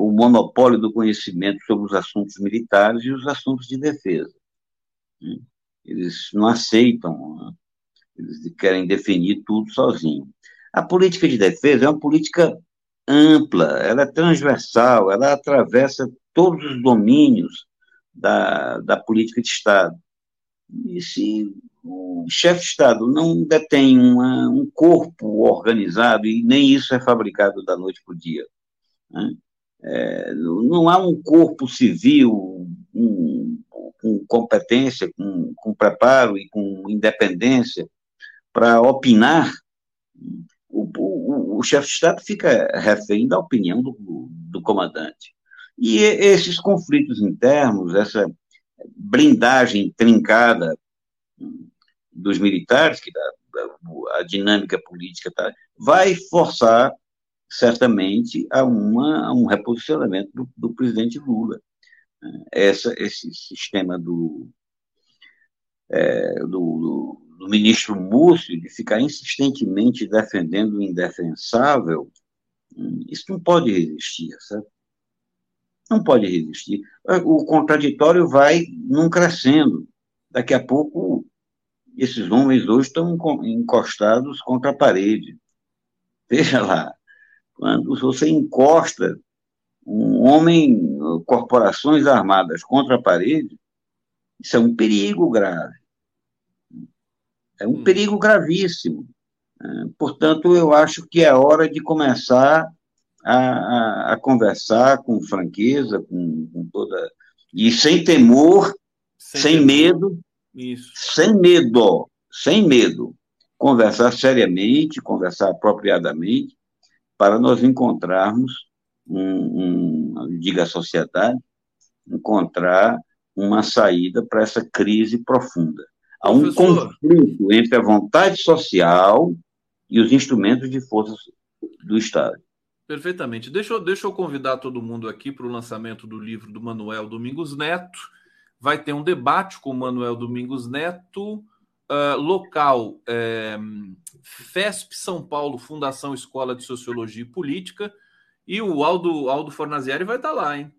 o monopólio do conhecimento sobre os assuntos militares e os assuntos de defesa. Eles não aceitam, eles querem definir tudo sozinhos. A política de defesa é uma política ampla, ela é transversal, ela atravessa todos os domínios da política de Estado. E se o chefe de Estado não detém um corpo organizado, e nem isso é fabricado da noite para o dia, né? Não há um corpo civil com competência, com preparo e com independência para opinar. O chefe de Estado fica refém da opinião do comandante. E esses conflitos internos, essa blindagem trincada dos militares, que a dinâmica política vai forçar, certamente, a um reposicionamento do presidente Lula. Esse sistema do ministro Múcio, de ficar insistentemente defendendo o indefensável, isso não pode resistir, sabe? Não pode resistir. O contraditório vai num crescendo. Daqui a pouco, esses homens hoje estão encostados contra a parede. Veja lá, quando você encosta um homem, corporações armadas contra a parede, isso é um perigo grave. É um perigo gravíssimo. Portanto, eu acho que é hora de começar a conversar com franqueza, com toda... E sem temor, sem medo, isso. Sem medo. Conversar seriamente, conversar apropriadamente, para nós encontrarmos, diga a sociedade, encontrar uma saída para essa crise profunda. Há um conflito entre a vontade social e os instrumentos de força do Estado. Perfeitamente. Deixa eu convidar todo mundo aqui para o lançamento do livro do Manuel Domingos Neto. Vai ter um debate com o Manuel Domingos Neto, local FESP São Paulo, Fundação Escola de Sociologia e Política, e o Aldo Fornazieri vai estar lá, hein?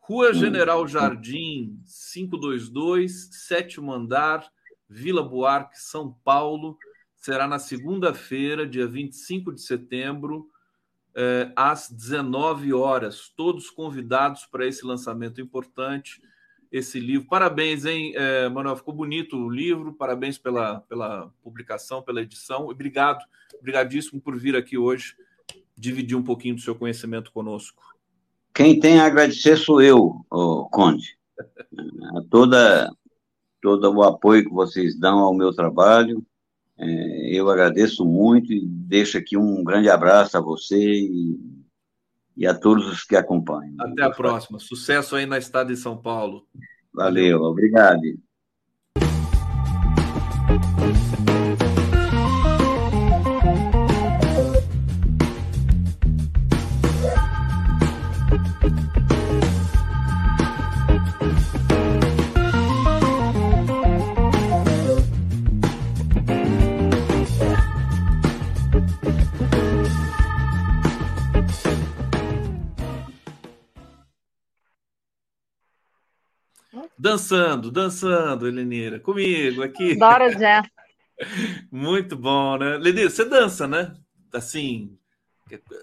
Rua General Jardim, 522, 7º andar, Vila Buarque, São Paulo. Será na segunda-feira, dia 25 de setembro, às 19 horas. Todos convidados para esse lançamento importante, esse livro. Parabéns, hein, Manuel? Ficou bonito o livro. Parabéns pela publicação, pela edição. Obrigado, obrigadíssimo por vir aqui hoje dividir um pouquinho do seu conhecimento conosco. Quem tem a agradecer sou eu, Conde. Todo o apoio que vocês dão ao meu trabalho, eu agradeço muito e deixo aqui um grande abraço a você e a todos os que acompanham. Até a próxima. Sucesso aí na cidade de São Paulo. Valeu, obrigado. Dançando, Heleneira, comigo aqui. Bora já. Muito bom, né? Heleneira, você dança, né? Assim,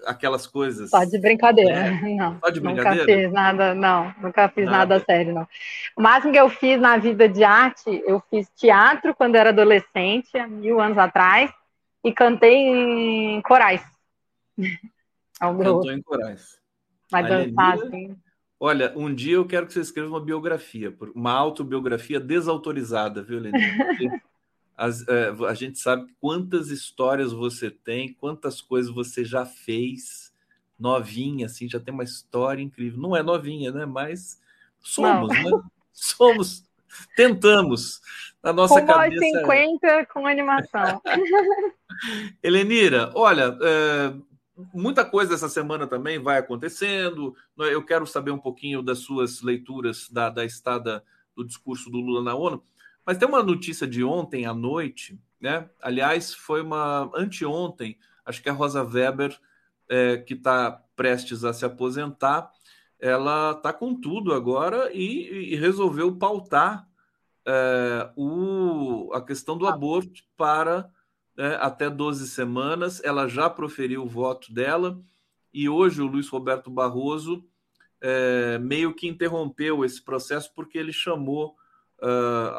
aquelas coisas... Só de brincadeira, né? Não. Só de brincadeira? Nunca fiz nada, não. Nunca fiz nada sério, não. O máximo que eu fiz na vida de arte, eu fiz teatro quando era adolescente, há 1000 anos atrás, e cantei em corais. Cantou em corais. Mas dançar, assim... Olha, um dia eu quero que você escreva uma biografia, uma autobiografia desautorizada, viu, Lenine? A gente sabe quantas histórias você tem, quantas coisas você já fez, novinha, assim, já tem uma história incrível. Não é novinha, né? Mas somos, né? Somos, tentamos. Na nossa com cabeça. 50 com animação. Helenira, olha. Muita coisa essa semana também vai acontecendo. Eu quero saber um pouquinho das suas leituras da estada do discurso do Lula na ONU. Mas tem uma notícia de ontem à noite, né? Aliás, foi uma anteontem, acho que a Rosa Weber, que está prestes a se aposentar, ela está com tudo agora e resolveu pautar a questão do aborto para... até 12 semanas, ela já proferiu o voto dela, e hoje o Luiz Roberto Barroso meio que interrompeu esse processo porque ele chamou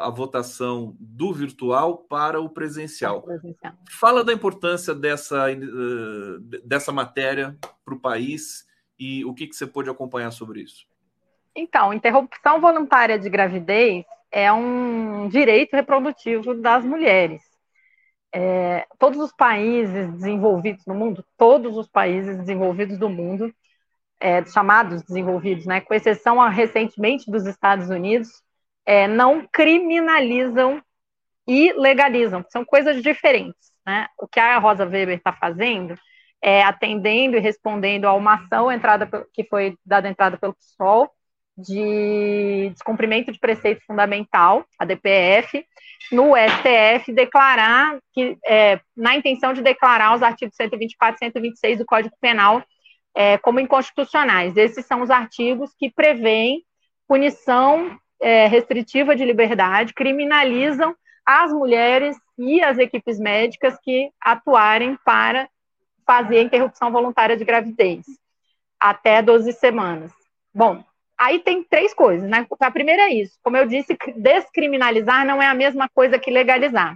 a votação do virtual para o presencial. Fala da importância dessa matéria para o país e o que você pôde acompanhar sobre isso. Então, interrupção voluntária de gravidez é um direito reprodutivo das mulheres. Todos os países desenvolvidos no mundo, chamados desenvolvidos, né, com exceção recentemente dos Estados Unidos, não criminalizam e legalizam, são coisas diferentes, né? O que a Rosa Weber está fazendo é atendendo e respondendo a uma ação que foi dada entrada pelo PSOL, de descumprimento de preceito fundamental, a DPF, no STF declarar que, na intenção de declarar os artigos 124 e 126 do Código Penal como inconstitucionais. Esses são os artigos que prevêem punição restritiva de liberdade, criminalizam as mulheres e as equipes médicas que atuarem para fazer a interrupção voluntária de gravidez até 12 semanas. Bom, aí tem três coisas, né? A primeira é isso. Como eu disse, descriminalizar não é a mesma coisa que legalizar.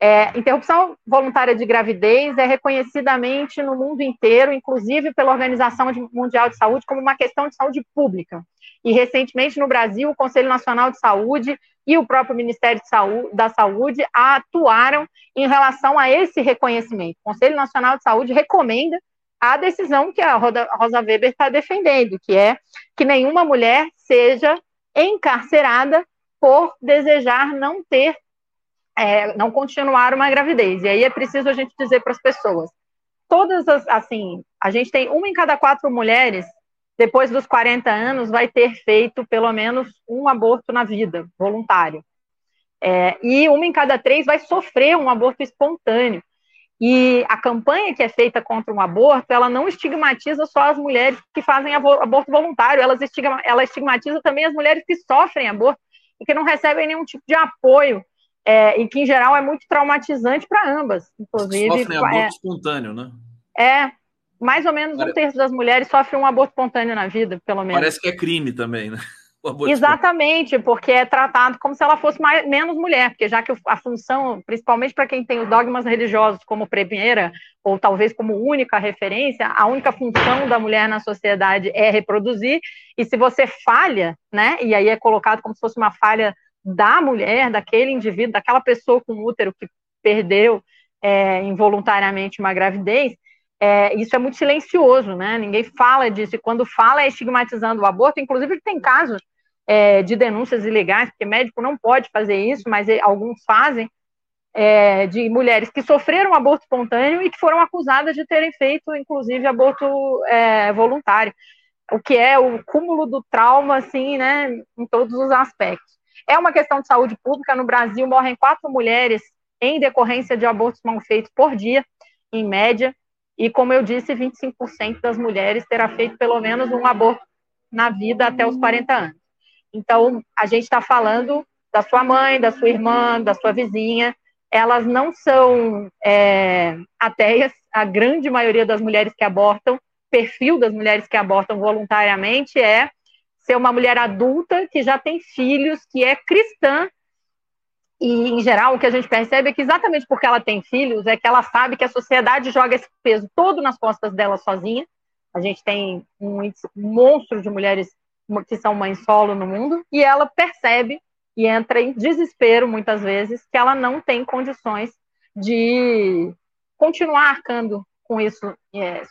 É, interrupção voluntária de gravidez é reconhecidamente no mundo inteiro, inclusive pela Organização Mundial de Saúde, como uma questão de saúde pública. E, recentemente, no Brasil, o Conselho Nacional de Saúde e o próprio Ministério da Saúde atuaram em relação a esse reconhecimento. O Conselho Nacional de Saúde recomenda a decisão que a Rosa Weber está defendendo, que é que nenhuma mulher seja encarcerada por desejar não ter, não continuar uma gravidez. E aí é preciso a gente dizer para as pessoas, todas as, assim, a gente tem 1 em cada 4 mulheres, depois dos 40 anos, vai ter feito pelo menos um aborto na vida, voluntário. E 1 em cada 3 vai sofrer um aborto espontâneo. E a campanha que é feita contra um aborto, ela não estigmatiza só as mulheres que fazem aborto voluntário, ela estigmatiza também as mulheres que sofrem aborto e que não recebem nenhum tipo de apoio, e que, em geral, é muito traumatizante para ambas. Inclusive, sofrem aborto espontâneo, né? Mais ou menos um terço das mulheres sofre um aborto espontâneo na vida, pelo menos. Parece que é crime também, né? Exatamente, porque é tratado como se ela fosse menos mulher, porque já que a função, principalmente para quem tem os dogmas religiosos como primeira, ou talvez como única referência, a única função da mulher na sociedade é reproduzir, e se você falha, né, e aí é colocado como se fosse uma falha da mulher, daquele indivíduo, daquela pessoa com útero que perdeu involuntariamente uma gravidez, isso é muito silencioso, né? Ninguém fala disso, e quando fala é estigmatizando o aborto. Inclusive tem casos de denúncias ilegais, porque médico não pode fazer isso, mas alguns fazem, de mulheres que sofreram aborto espontâneo e que foram acusadas de terem feito, inclusive, aborto voluntário, o que é o cúmulo do trauma, assim, né, em todos os aspectos. É uma questão de saúde pública. No Brasil morrem 4 mulheres em decorrência de abortos mal feitos por dia, em média. E, como eu disse, 25% das mulheres terá feito pelo menos um aborto na vida até os 40 anos. Então, a gente está falando da sua mãe, da sua irmã, da sua vizinha. Elas não são ateias. A grande maioria das mulheres que abortam, perfil das mulheres que abortam voluntariamente é ser uma mulher adulta que já tem filhos, que é cristã. E, em geral, o que a gente percebe é que exatamente porque ela tem filhos, é que ela sabe que a sociedade joga esse peso todo nas costas dela sozinha. A gente tem um monstro de mulheres que são mães solo no mundo, e ela percebe e entra em desespero, muitas vezes, que ela não tem condições de continuar arcando com isso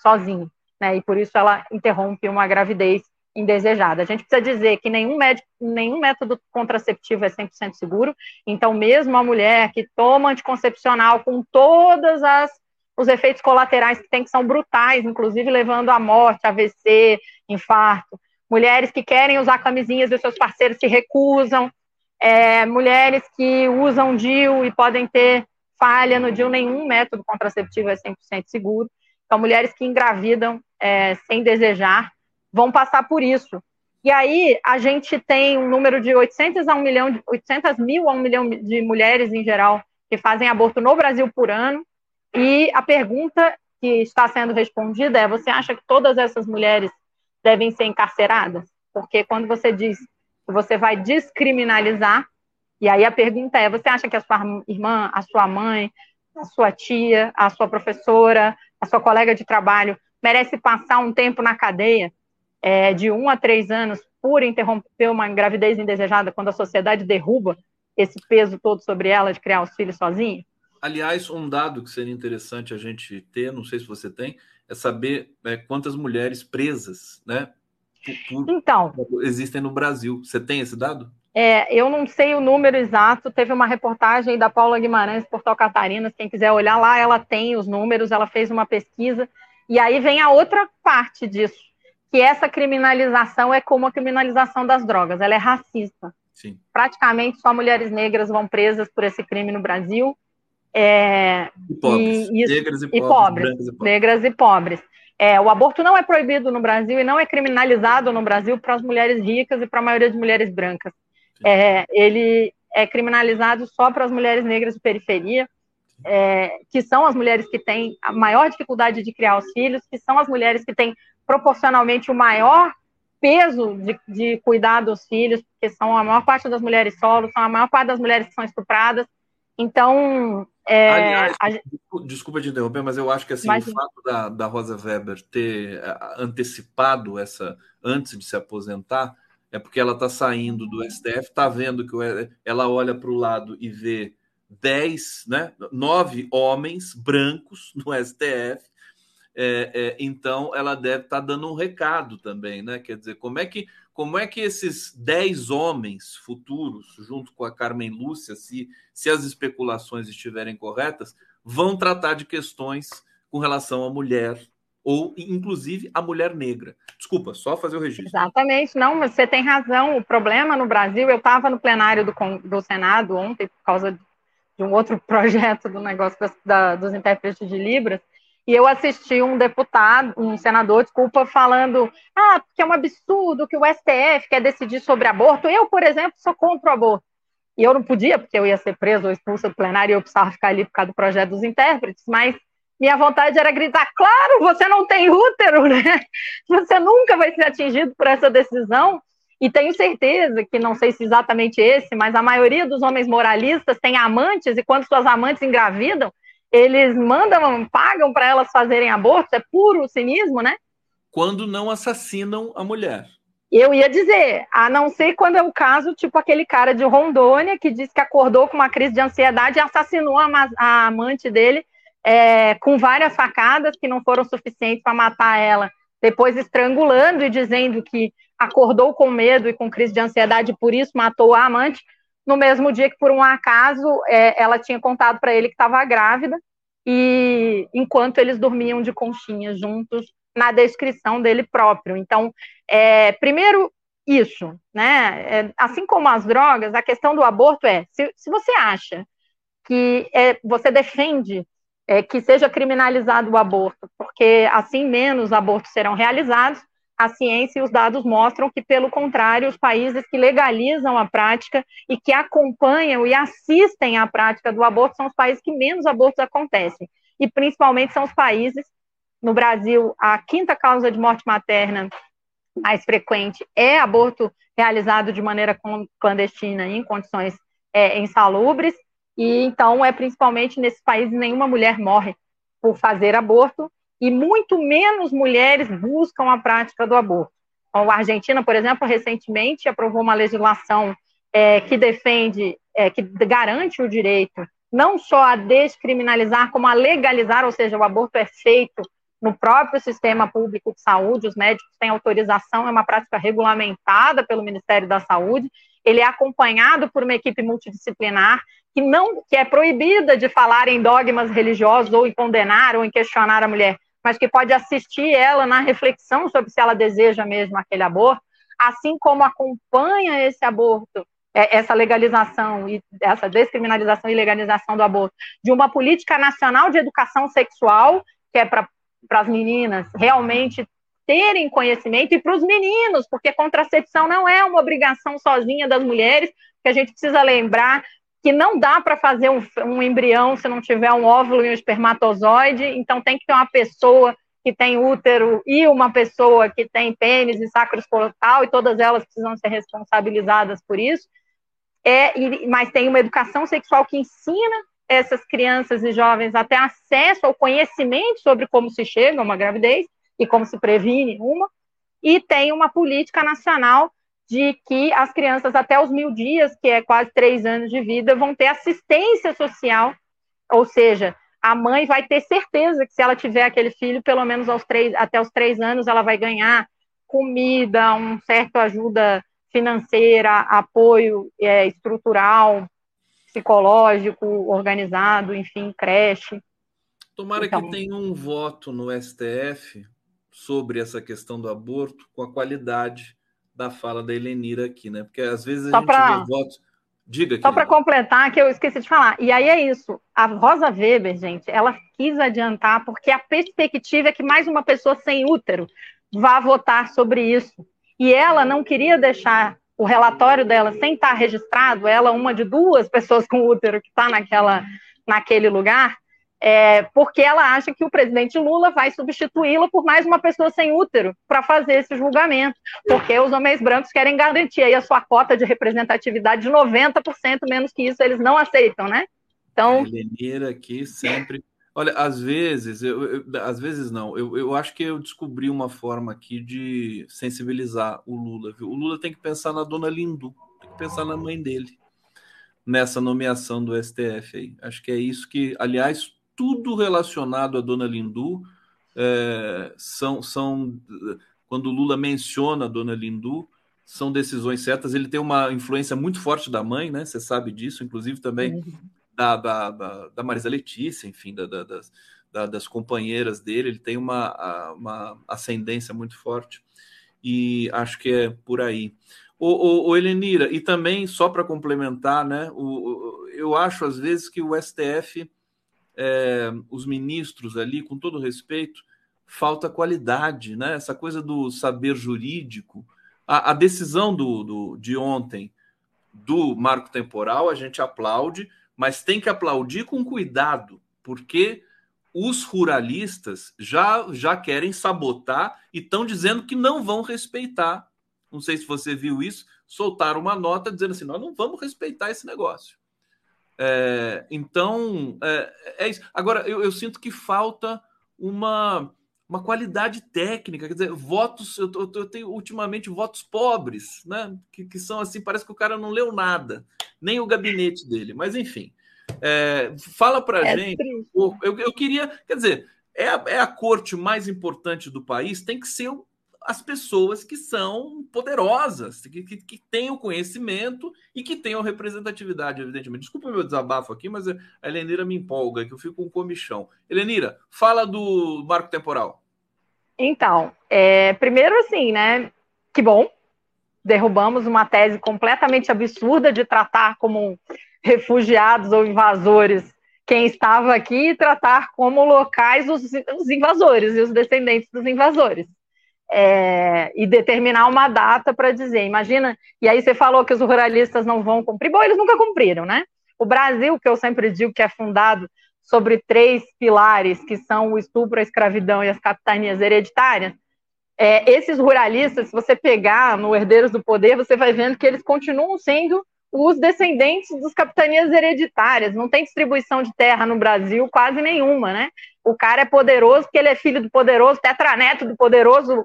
sozinha, né? E por isso ela interrompe uma gravidez indesejada. A gente precisa dizer que nenhum método contraceptivo é 100% seguro, então mesmo a mulher que toma anticoncepcional com todos os efeitos colaterais que tem, que são brutais, inclusive levando à morte, AVC, infarto, mulheres que querem usar camisinhas e os seus parceiros se recusam, mulheres que usam DIU e podem ter falha no DIU, nenhum método contraceptivo é 100% seguro. Então, mulheres que engravidam sem desejar vão passar por isso. E aí, a gente tem um número de 800 mil a 1 milhão de mulheres, em geral, que fazem aborto no Brasil por ano. E a pergunta que está sendo respondida é: você acha que todas essas mulheres devem ser encarceradas? Porque quando você diz que você vai descriminalizar, e aí a pergunta é: você acha que a sua irmã, a sua mãe, a sua tia, a sua professora, a sua colega de trabalho merece passar um tempo na cadeia? De 1 a 3 anos, por interromper uma gravidez indesejada, quando a sociedade derruba esse peso todo sobre ela de criar os filhos sozinha? Aliás, um dado que seria interessante a gente ter, não sei se você tem, é saber quantas mulheres presas, né, então, existem no Brasil. Você tem esse dado? Eu não sei o número exato. Teve uma reportagem da Paula Guimarães, Portal Catarinas, quem quiser olhar lá, ela tem os números, ela fez uma pesquisa, e aí vem a outra parte disso, que essa criminalização é como a criminalização das drogas, ela é racista. Sim. Praticamente só mulheres negras vão presas por esse crime no Brasil. E pobres. Negras e pobres. O aborto não é proibido no Brasil e não é criminalizado no Brasil para as mulheres ricas e para a maioria de mulheres brancas. Ele é criminalizado só para as mulheres negras de periferia. que são as mulheres que têm a maior dificuldade de criar os filhos, que são as mulheres que têm proporcionalmente o maior peso de cuidar dos filhos, porque são a maior parte das mulheres solo, são a maior parte das mulheres que são estupradas. Então... Aliás, desculpa te interromper, mas eu acho que assim, o fato da Rosa Weber ter antecipado essa, antes de se aposentar, é porque ela está saindo do STF, está vendo que ela olha para o lado e vê 10, né, 9 homens brancos no STF, então ela deve estar dando um recado também, né? Quer dizer, como é que esses 10 homens futuros, junto com a Carmen Lúcia, se as especulações estiverem corretas, vão tratar de questões com relação à mulher, ou inclusive à mulher negra. Desculpa, só fazer o registro. Exatamente, não, mas você tem razão. O problema no Brasil, eu estava no plenário do Senado ontem, por causa de um outro projeto do negócio dos intérpretes de Libras, e eu assisti um senador, falando que é um absurdo que o STF quer decidir sobre aborto. Eu, por exemplo, sou contra o aborto. E eu não podia, porque eu ia ser preso ou expulso do plenário e eu precisava ficar ali por causa do projeto dos intérpretes, mas minha vontade era gritar, claro, você não tem útero, né? Você nunca vai ser atingido por essa decisão. E tenho certeza que, não sei se exatamente esse, mas a maioria dos homens moralistas tem amantes, e quando suas amantes engravidam, eles pagam para elas fazerem aborto, é puro cinismo, né? Quando não assassinam a mulher. Eu ia dizer, a não ser quando é o caso, tipo aquele cara de Rondônia, que disse que acordou com uma crise de ansiedade e assassinou a amante dele com várias facadas que não foram suficientes para matar ela, depois estrangulando e dizendo que acordou com medo e com crise de ansiedade e por isso matou a amante, no mesmo dia que, por um acaso, ela tinha contado para ele que estava grávida, e enquanto eles dormiam de conchinha juntos, na descrição dele próprio. Então, primeiro, isso, né? Assim como as drogas, a questão do aborto se você acha que você defende que seja criminalizado o aborto, porque assim menos abortos serão realizados, a ciência e os dados mostram que, pelo contrário, os países que legalizam a prática e que acompanham e assistem à prática do aborto são os países que menos abortos acontecem. E, principalmente, são os países... No Brasil, a 5ª causa de morte materna mais frequente é aborto realizado de maneira clandestina em condições insalubres. E, então, principalmente nesses países, nenhuma mulher morre por fazer aborto. E muito menos mulheres buscam a prática do aborto. Então, a Argentina, por exemplo, recentemente aprovou uma legislação que garante o direito não só a descriminalizar, como a legalizar, ou seja, o aborto é feito no próprio sistema público de saúde, os médicos têm autorização, é uma prática regulamentada pelo Ministério da Saúde, ele é acompanhado por uma equipe multidisciplinar, que é proibida de falar em dogmas religiosos, ou em condenar, ou em questionar a mulher, mas que pode assistir ela na reflexão sobre se ela deseja mesmo aquele aborto, assim como acompanha esse aborto, essa legalização, essa descriminalização e legalização do aborto, de uma política nacional de educação sexual, que é para as meninas realmente terem conhecimento, e para os meninos, porque a contracepção não é uma obrigação sozinha das mulheres, que a gente precisa lembrar que não dá para fazer um embrião se não tiver um óvulo e um espermatozoide, então tem que ter uma pessoa que tem útero e uma pessoa que tem pênis e sacro escrotal, e todas elas precisam ser responsabilizadas por isso, mas tem uma educação sexual que ensina essas crianças e jovens a ter acesso ao conhecimento sobre como se chega a uma gravidez e como se previne uma, e tem uma política nacional de que as crianças até os 1000 dias, que é quase 3 anos de vida, vão ter assistência social, ou seja, a mãe vai ter certeza que se ela tiver aquele filho, pelo menos até os 3 anos, ela vai ganhar comida, um certo ajuda financeira, apoio estrutural, psicológico, organizado, enfim, creche. Tomara que tenha um voto no STF sobre essa questão do aborto com a qualidade da fala da Helenira aqui, né? Porque às vezes a gente vê votos... Diga, só para completar, que eu esqueci de falar. E aí é isso. A Rosa Weber, gente, ela quis adiantar porque a perspectiva é que mais uma pessoa sem útero vá votar sobre isso. E ela não queria deixar o relatório dela sem estar registrado, ela é uma de 2 pessoas com útero que está naquela naquele lugar, porque ela acha que o presidente Lula vai substituí-la por mais uma pessoa sem útero para fazer esse julgamento, porque os homens brancos querem garantir aí a sua cota de representatividade de 90%, menos que isso eles não aceitam, né? Então... Heleneira aqui sempre... Olha, às vezes eu acho que eu descobri uma forma aqui de sensibilizar o Lula, viu? O Lula tem que pensar na dona Lindu, tem que pensar na mãe dele, nessa nomeação do STF aí. Acho que é isso que, aliás... Tudo relacionado à dona Lindu quando o Lula menciona a dona Lindu, são decisões certas. Ele tem uma influência muito forte da mãe, né? Você sabe disso, inclusive também da Marisa Letícia, enfim, das companheiras dele. Ele tem uma ascendência muito forte e acho que é por aí. O Helenira, e também só para complementar, né? Eu acho às vezes que o STF. Os ministros ali, com todo respeito, falta qualidade, né? Essa coisa do saber jurídico. A decisão de ontem do Marco Temporal a gente aplaude, mas tem que aplaudir com cuidado, porque os ruralistas já querem sabotar e estão dizendo que não vão respeitar. Não sei se você viu isso, soltaram uma nota dizendo assim: nós não vamos respeitar esse negócio. Então é isso. Agora, eu sinto que falta uma qualidade técnica, quer dizer, votos. Eu tenho ultimamente votos pobres, né? Que são assim, parece que o cara não leu nada, nem o gabinete dele, mas enfim. Fala pra gente um pouco. Eu queria, quer dizer, é a corte mais importante do país, tem que ser as pessoas que são poderosas, que têm o conhecimento e que tenham representatividade, evidentemente. Desculpa o meu desabafo aqui, mas a Helenira me empolga, que eu fico com um comichão. Helenira, fala do Marco Temporal. Então, primeiro assim, né, que bom, derrubamos uma tese completamente absurda de tratar como refugiados ou invasores quem estava aqui e tratar como locais os invasores e os descendentes dos invasores. E determinar uma data para dizer, imagina, e aí você falou que os ruralistas não vão cumprir, bom, eles nunca cumpriram, né? O Brasil, que eu sempre digo que é fundado sobre 3 pilares, que são o estupro, a escravidão e as capitanias hereditárias, esses ruralistas, se você pegar no Herdeiros do Poder, você vai vendo que eles continuam sendo os descendentes das capitanias hereditárias, não tem distribuição de terra no Brasil, quase nenhuma, né? O cara é poderoso porque ele é filho do poderoso, tetraneto do poderoso.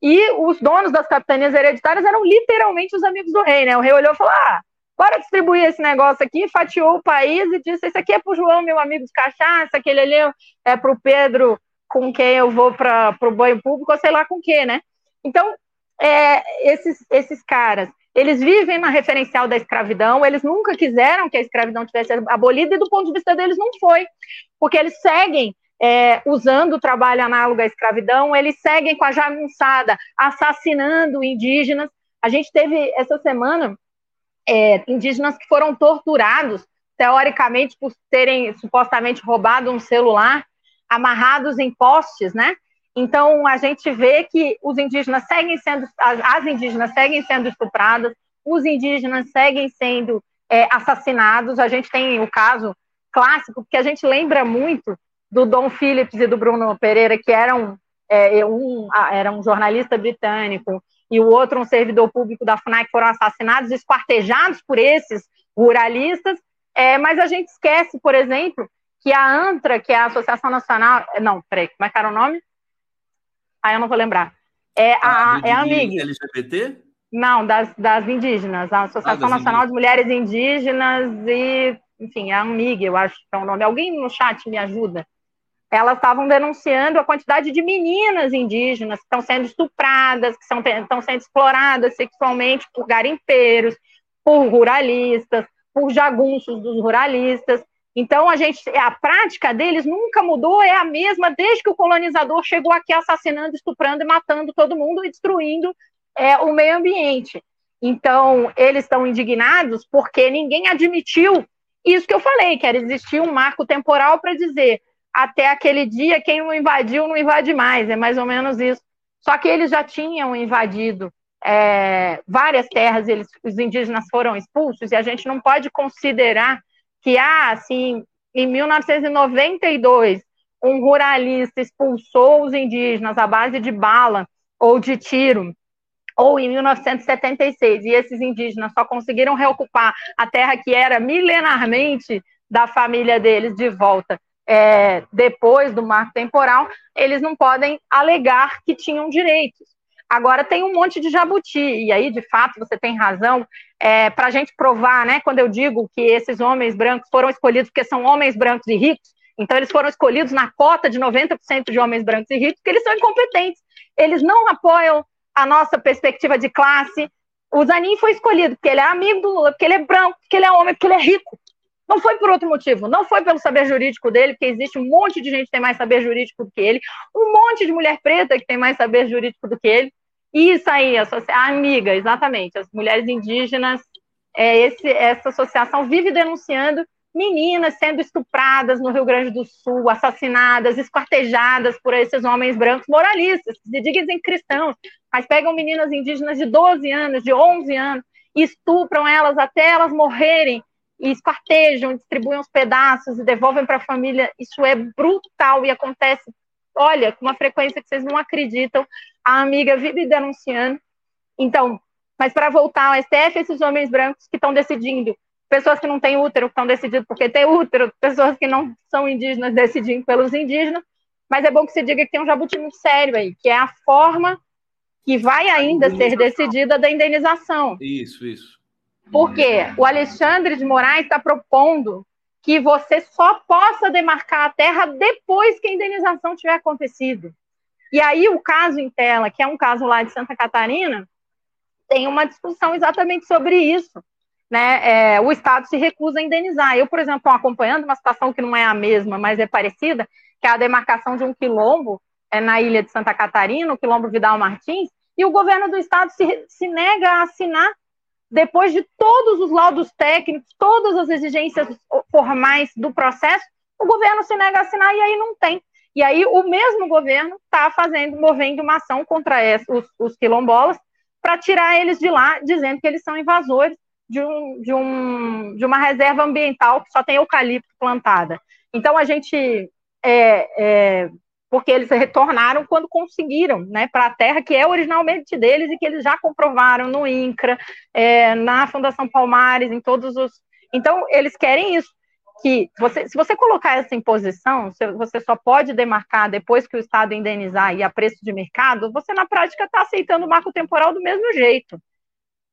E os donos das capitanias hereditárias eram literalmente os amigos do rei, né? O rei olhou e falou, bora distribuir esse negócio aqui, fatiou o país e disse, isso aqui é pro João, meu amigo de cachaça, aquele ali é pro Pedro, com quem eu vou para pro banho público, ou sei lá com quem, né? Então, esses caras, eles vivem na referencial da escravidão, eles nunca quiseram que a escravidão tivesse abolida e do ponto de vista deles não foi, porque eles seguem usando o trabalho análogo à escravidão, eles seguem com a jagunçada, assassinando indígenas. A gente teve, essa semana, indígenas que foram torturados, teoricamente, por terem supostamente roubado um celular, amarrados em postes, né? Então, a gente vê que os indígenas seguem sendo, as indígenas seguem sendo estupradas, os indígenas seguem sendo assassinados. A gente tem o caso clássico, porque a gente lembra muito do Dom Phillips e do Bruno Pereira, que eram era um jornalista britânico e o outro um servidor público da FUNAC, foram assassinados, esquartejados por esses ruralistas, mas a gente esquece, por exemplo, que a ANTRA, que é a Associação Nacional... Não, peraí, como é que era o nome? Eu não vou lembrar. A ANMIGA. LGBT? Não, das indígenas, a Associação Nacional de Mulheres Indígenas e, enfim, a ANMIGA, eu acho que é o nome. Alguém no chat me ajuda? Elas estavam denunciando a quantidade de meninas indígenas que estão sendo estupradas, que estão sendo exploradas sexualmente por garimpeiros, por ruralistas, por jagunços dos ruralistas. Então, a prática deles nunca mudou, é a mesma desde que o colonizador chegou aqui assassinando, estuprando e matando todo mundo e destruindo o meio ambiente. Então, eles estão indignados porque ninguém admitiu isso que eu falei, que era existir um marco temporal para dizer até aquele dia quem não invadiu, não invade mais, é mais ou menos isso. Só que eles já tinham invadido várias terras, os indígenas foram expulsos, e a gente não pode considerar que, assim, Em 1992, um ruralista expulsou os indígenas à base de bala ou de tiro. Ou em 1976, e esses indígenas só conseguiram reocupar a terra que era milenarmente da família deles de volta depois do marco temporal, eles não podem alegar que tinham direitos. Agora tem um monte de jabuti, e aí, de fato, você tem razão, para a gente provar, né, quando eu digo que esses homens brancos foram escolhidos porque são homens brancos e ricos, então eles foram escolhidos na cota de 90% de homens brancos e ricos, porque eles são incompetentes, eles não apoiam a nossa perspectiva de classe. O Zanin foi escolhido porque ele é amigo do Lula, porque ele é branco, porque ele é homem, porque ele é rico. Não foi por outro motivo, não foi pelo saber jurídico dele, porque existe um monte de gente que tem mais saber jurídico do que ele, um monte de mulher preta que tem mais saber jurídico do que ele. Isso aí, a ANMIGA, exatamente, as mulheres indígenas, essa associação vive denunciando meninas sendo estupradas no Rio Grande do Sul, assassinadas, esquartejadas por esses homens brancos moralistas, que se dizem cristãos, mas pegam meninas indígenas de 12 anos, de 11 anos, e estupram elas até elas morrerem, e esquartejam, distribuem os pedaços e devolvem para a família. Isso é brutal e acontece, olha, com uma frequência que vocês não acreditam. A ANMIGA vive denunciando. Então, mas para voltar ao STF, esses homens brancos que estão decidindo, pessoas que não têm útero, que estão decidindo porque tem útero, pessoas que não são indígenas decidindo pelos indígenas, mas é bom que se diga que tem um jabuti muito sério aí, que é a forma que vai ainda ser decidida da indenização. Isso, isso. Porque o Alexandre de Moraes está propondo que você só possa demarcar a terra depois que a indenização tiver acontecido. E aí o caso em tela, que é um caso lá de Santa Catarina, tem uma discussão exatamente sobre isso, né? O Estado se recusa a indenizar. Eu, por exemplo, estou acompanhando uma situação que não é a mesma, mas é parecida, que é a demarcação de um quilombo na ilha de Santa Catarina, o quilombo Vidal Martins, e o governo do Estado se nega a assinar depois de todos os laudos técnicos, todas as exigências formais do processo, o governo se nega a assinar e aí não tem. E aí o mesmo governo está movendo uma ação contra os quilombolas para tirar eles de lá, dizendo que eles são invasores de uma reserva ambiental que só tem eucalipto plantada. Então a gente... porque eles retornaram quando conseguiram, né, para a terra que é originalmente deles e que eles já comprovaram no INCRA, na Fundação Palmares, em todos os... Então, eles querem isso, que você, se você colocar essa imposição, você só pode demarcar depois que o Estado indenizar e a preço de mercado, você, na prática, está aceitando o marco temporal do mesmo jeito.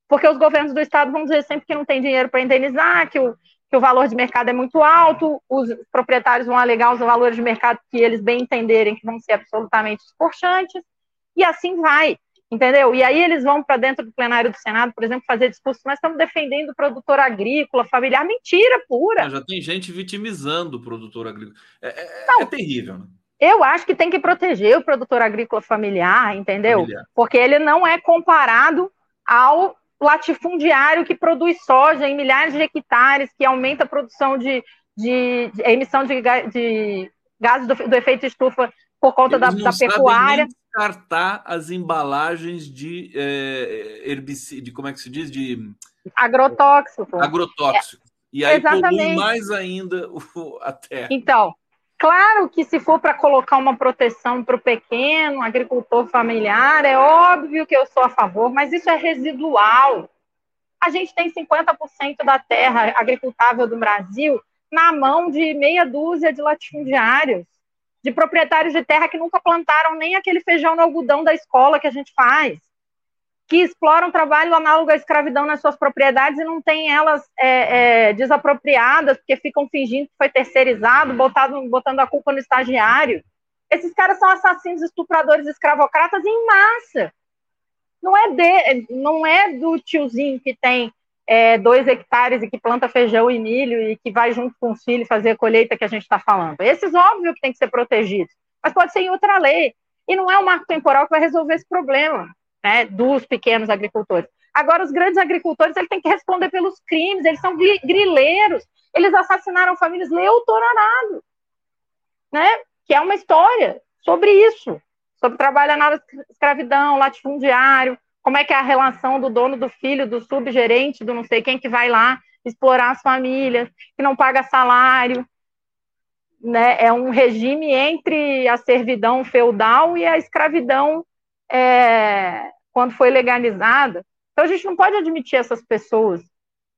Porque os governos do Estado vão dizer sempre que não tem dinheiro para indenizar, que o valor de mercado é muito alto, os proprietários vão alegar os valores de mercado que eles bem entenderem que vão ser absolutamente escorchantes, e assim vai, entendeu? E aí eles vão para dentro do plenário do Senado, por exemplo, fazer discurso, nós estamos defendendo o produtor agrícola, familiar, mentira pura. Mas já tem gente vitimizando o produtor agrícola. Não, é terrível, né? Eu acho que tem que proteger o produtor agrícola familiar, entendeu? Porque ele não é comparado ao latifundiário que produz soja em milhares de hectares, que aumenta a produção de emissão de gases do efeito estufa por conta da pecuária. Eles não sabem nem descartar as embalagens de herbicida, como é que se diz? De agrotóxico. Agrotóxico. E aí polui mais ainda a terra. Então, claro que se for para colocar uma proteção para o pequeno agricultor familiar, é óbvio que eu sou a favor, mas isso é residual. A gente tem 50% da terra agricultável do Brasil na mão de meia dúzia de latifundiários, de proprietários de terra que nunca plantaram nem aquele feijão no algodão da escola que a gente faz, que exploram trabalho análogo à escravidão nas suas propriedades e não têm elas desapropriadas, porque ficam fingindo que foi terceirizado, botando a culpa no estagiário. Esses caras são assassinos, estupradores, escravocratas em massa. Não é do tiozinho que tem 2 hectares e que planta feijão e milho e que vai junto com o filho fazer a colheita que a gente está falando. Esses, óbvio, que tem que ser protegidos, mas pode ser em outra lei. E não é o marco temporal que vai resolver esse problema, né, dos pequenos agricultores. Agora, os grandes agricultores, eles têm que responder pelos crimes, eles são grileiros, eles assassinaram famílias leutorarado, né, que é uma história sobre isso, sobre trabalho na escravidão, latifundiário, como é que é a relação do dono do filho, do subgerente, do não sei quem que vai lá explorar as famílias, que não paga salário. né, é um regime entre a servidão feudal e a escravidão quando foi legalizada. Então, a gente não pode admitir essas pessoas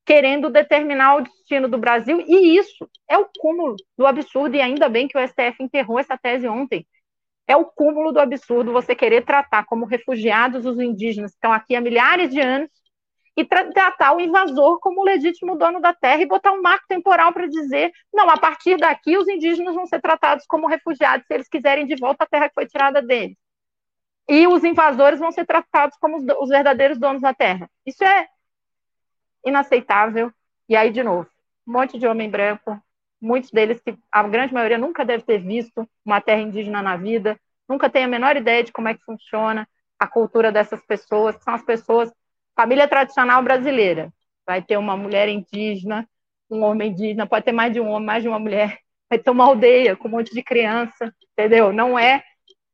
querendo determinar o destino do Brasil, e isso é o cúmulo do absurdo, e ainda bem que o STF enterrou essa tese ontem. É o cúmulo do absurdo você querer tratar como refugiados os indígenas que estão aqui há milhares de anos e tratar o invasor como o legítimo dono da terra e botar um marco temporal para dizer, não, a partir daqui os indígenas vão ser tratados como refugiados se eles quiserem de volta a terra que foi tirada deles. E os invasores vão ser tratados como os verdadeiros donos da terra. Isso é inaceitável. E aí, de novo, um monte de homem branco, muitos deles que a grande maioria nunca deve ter visto uma terra indígena na vida, nunca tem a menor ideia de como é que funciona a cultura dessas pessoas, que são as pessoas, família tradicional brasileira, vai ter uma mulher indígena, um homem indígena, pode ter mais de um homem, mais de uma mulher, vai ter uma aldeia com um monte de criança, entendeu? Não é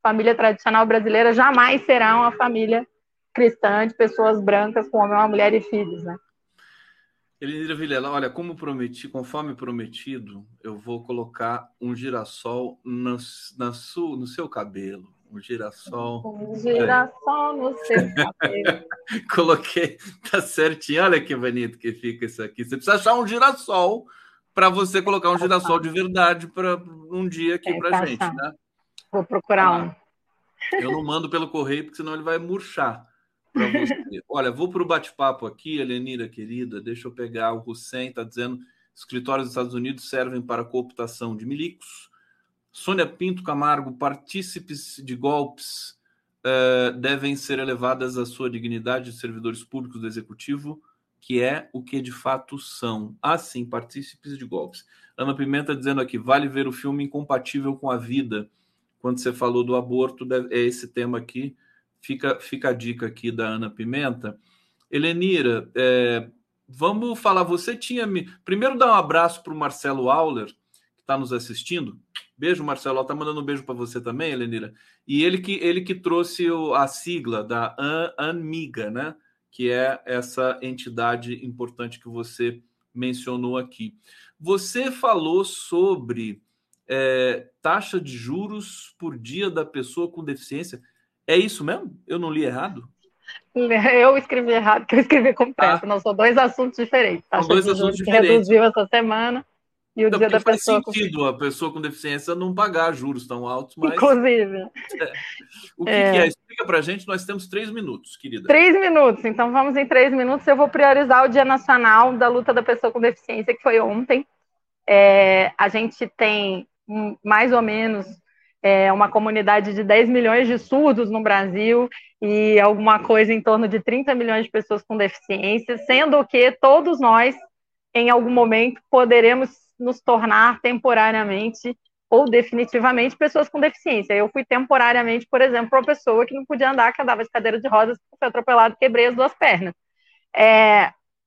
família tradicional brasileira, jamais será uma família cristã de pessoas brancas com homem, uma mulher e filhos, né? Elenira Vilela, olha, como prometi, conforme prometido, eu vou colocar um girassol no seu cabelo. Um girassol. Um girassol no seu cabelo. Coloquei, tá certinho. Olha que bonito que fica isso aqui. Você precisa achar um girassol para você colocar um girassol de verdade para um dia aqui para gente, né? Vou procurar um. Eu não mando pelo correio, porque senão ele vai murchar. Para você. Olha, vou para o bate-papo aqui, Elenira, querida, deixa eu pegar o Hussein, está dizendo, escritórios dos Estados Unidos servem para cooptação de milicos. Sônia Pinto Camargo, partícipes de golpes devem ser elevadas à sua dignidade de servidores públicos do Executivo, que é o que de fato são. Ah, sim, partícipes de golpes. Ana Pimenta dizendo aqui, vale ver o filme Incompatível com a Vida. Quando você falou do aborto, é esse tema aqui. Fica a dica aqui da Ana Pimenta. Elenira, vamos falar. Você tinha me... Primeiro, dá um abraço para o Marcelo Auler, que está nos assistindo. Beijo, Marcelo. Está mandando um beijo para você também, Elenira. E ele que trouxe a sigla da ANMIGA, né? Que é essa entidade importante que você mencionou aqui. Você falou sobre taxa de juros por dia da pessoa com deficiência. É isso mesmo? Eu não li errado? Eu escrevi errado, que eu escrevi completo. Não, são dois assuntos diferentes. São dois assuntos diferentes. Reduziu essa semana e o dia da pessoa... Faz sentido a pessoa com deficiência não pagar juros tão altos, mas... Inclusive. O que é? Explica pra gente, nós temos 3 minutos, querida. 3 minutos, então vamos em 3 minutos. Eu vou priorizar o Dia Nacional da Luta da Pessoa com Deficiência, que foi ontem. A gente tem mais ou menos... uma comunidade de 10 milhões de surdos no Brasil e alguma coisa em torno de 30 milhões de pessoas com deficiência, sendo que todos nós, em algum momento, poderemos nos tornar temporariamente ou definitivamente pessoas com deficiência. Eu fui temporariamente, por exemplo, uma pessoa que não podia andar, que andava de cadeira de rodas, foi atropelado, quebrei as 2 pernas.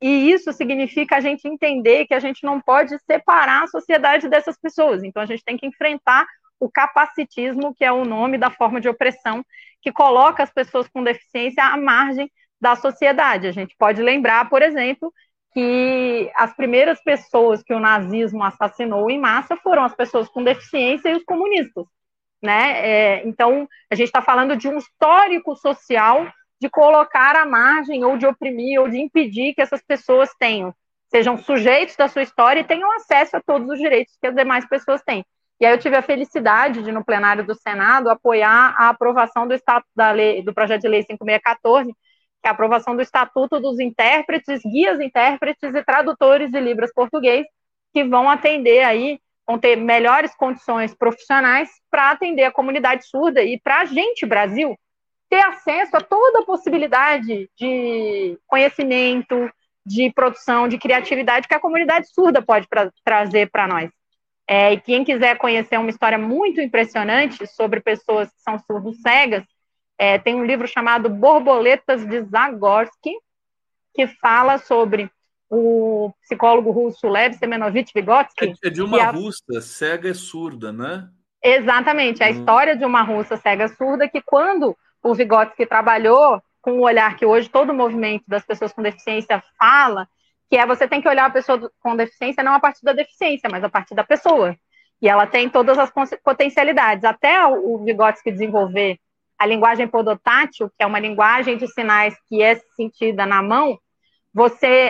E isso significa a gente entender que a gente não pode separar a sociedade dessas pessoas. Então, a gente tem que enfrentar o capacitismo, que é o nome da forma de opressão, que coloca as pessoas com deficiência à margem da sociedade. A gente pode lembrar, por exemplo, que as primeiras pessoas que o nazismo assassinou em massa foram as pessoas com deficiência e os comunistas, né? Então, a gente está falando de um histórico social de colocar à margem, ou de oprimir, ou de impedir que essas pessoas sejam sujeitos da sua história e tenham acesso a todos os direitos que as demais pessoas têm. E aí eu tive a felicidade de, no plenário do Senado, apoiar a aprovação do Estatuto da Lei, do projeto de lei 5614, que é a aprovação do Estatuto dos Intérpretes, Guias Intérpretes e Tradutores de Libras Português, que vão atender aí, vão ter melhores condições profissionais para atender a comunidade surda e para a gente, Brasil, ter acesso a toda a possibilidade de conhecimento, de produção, de criatividade que a comunidade surda pode trazer para nós. E quem quiser conhecer uma história muito impressionante sobre pessoas que são surdo-cegas, tem um livro chamado Borboletas de Vygotsky, que fala sobre o psicólogo russo Lev Semenovich Vygotsky. É de uma russa cega e surda, né? Exatamente, a história de uma russa cega surda, que quando o Vygotsky trabalhou com o olhar que hoje todo o movimento das pessoas com deficiência fala, que é você tem que olhar a pessoa com deficiência não a partir da deficiência, mas a partir da pessoa. E ela tem todas as potencialidades. Até o Vygotsky desenvolver a linguagem podotátil, que é uma linguagem de sinais que é sentida na mão,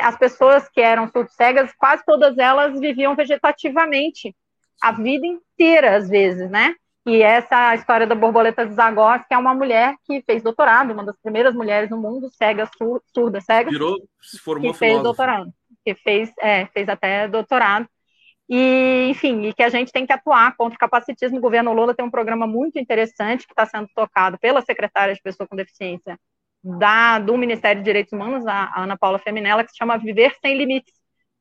as pessoas que eram surdo-cegas, quase todas elas viviam vegetativamente a vida inteira, às vezes, né? E essa história da borboleta de Zagós, que é uma mulher que fez doutorado, uma das primeiras mulheres no mundo, cega, surda, cega. Virou, se formou que fez doutorado, que fez até doutorado. E, enfim, e que a gente tem que atuar contra o capacitismo. O governo Lula tem um programa muito interessante que está sendo tocado pela secretária de Pessoa com Deficiência do Ministério de Direitos Humanos, a Ana Paula Feminella, que se chama Viver Sem Limites,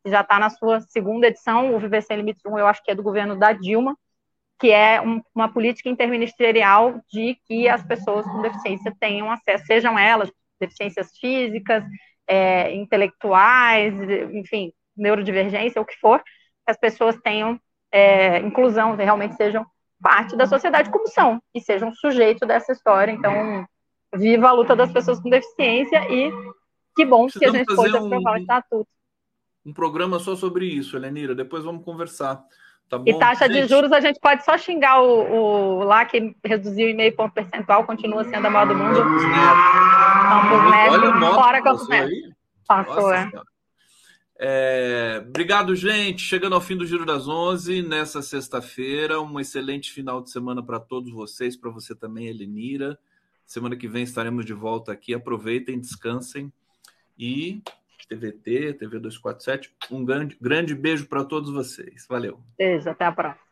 que já está na sua segunda edição. O Viver Sem Limites 1, eu acho que é do governo da Dilma, que é uma política interministerial de que as pessoas com deficiência tenham acesso, sejam elas deficiências físicas, intelectuais, enfim, neurodivergência, o que for, que as pessoas tenham inclusão, realmente sejam parte da sociedade como são, e sejam sujeito dessa história. Então, viva a luta das pessoas com deficiência, e que bom que a gente pôde aprovar o estatuto. Um programa só sobre isso, Helenira, depois vamos conversar. Tá bom, e taxa de juros, a gente pode só xingar o lá que reduziu em 0,5 ponto percentual, continua sendo a maior do mundo. Fora Campos Neto. Passou, Obrigado, gente. Chegando ao fim do Giro das 11, nessa sexta-feira. Um excelente final de semana para todos vocês, para você também, Helenira. Semana que vem estaremos de volta aqui. Aproveitem, descansem. E TVT, TV 247, um grande beijo para todos vocês. Valeu. Beijo, até a próxima.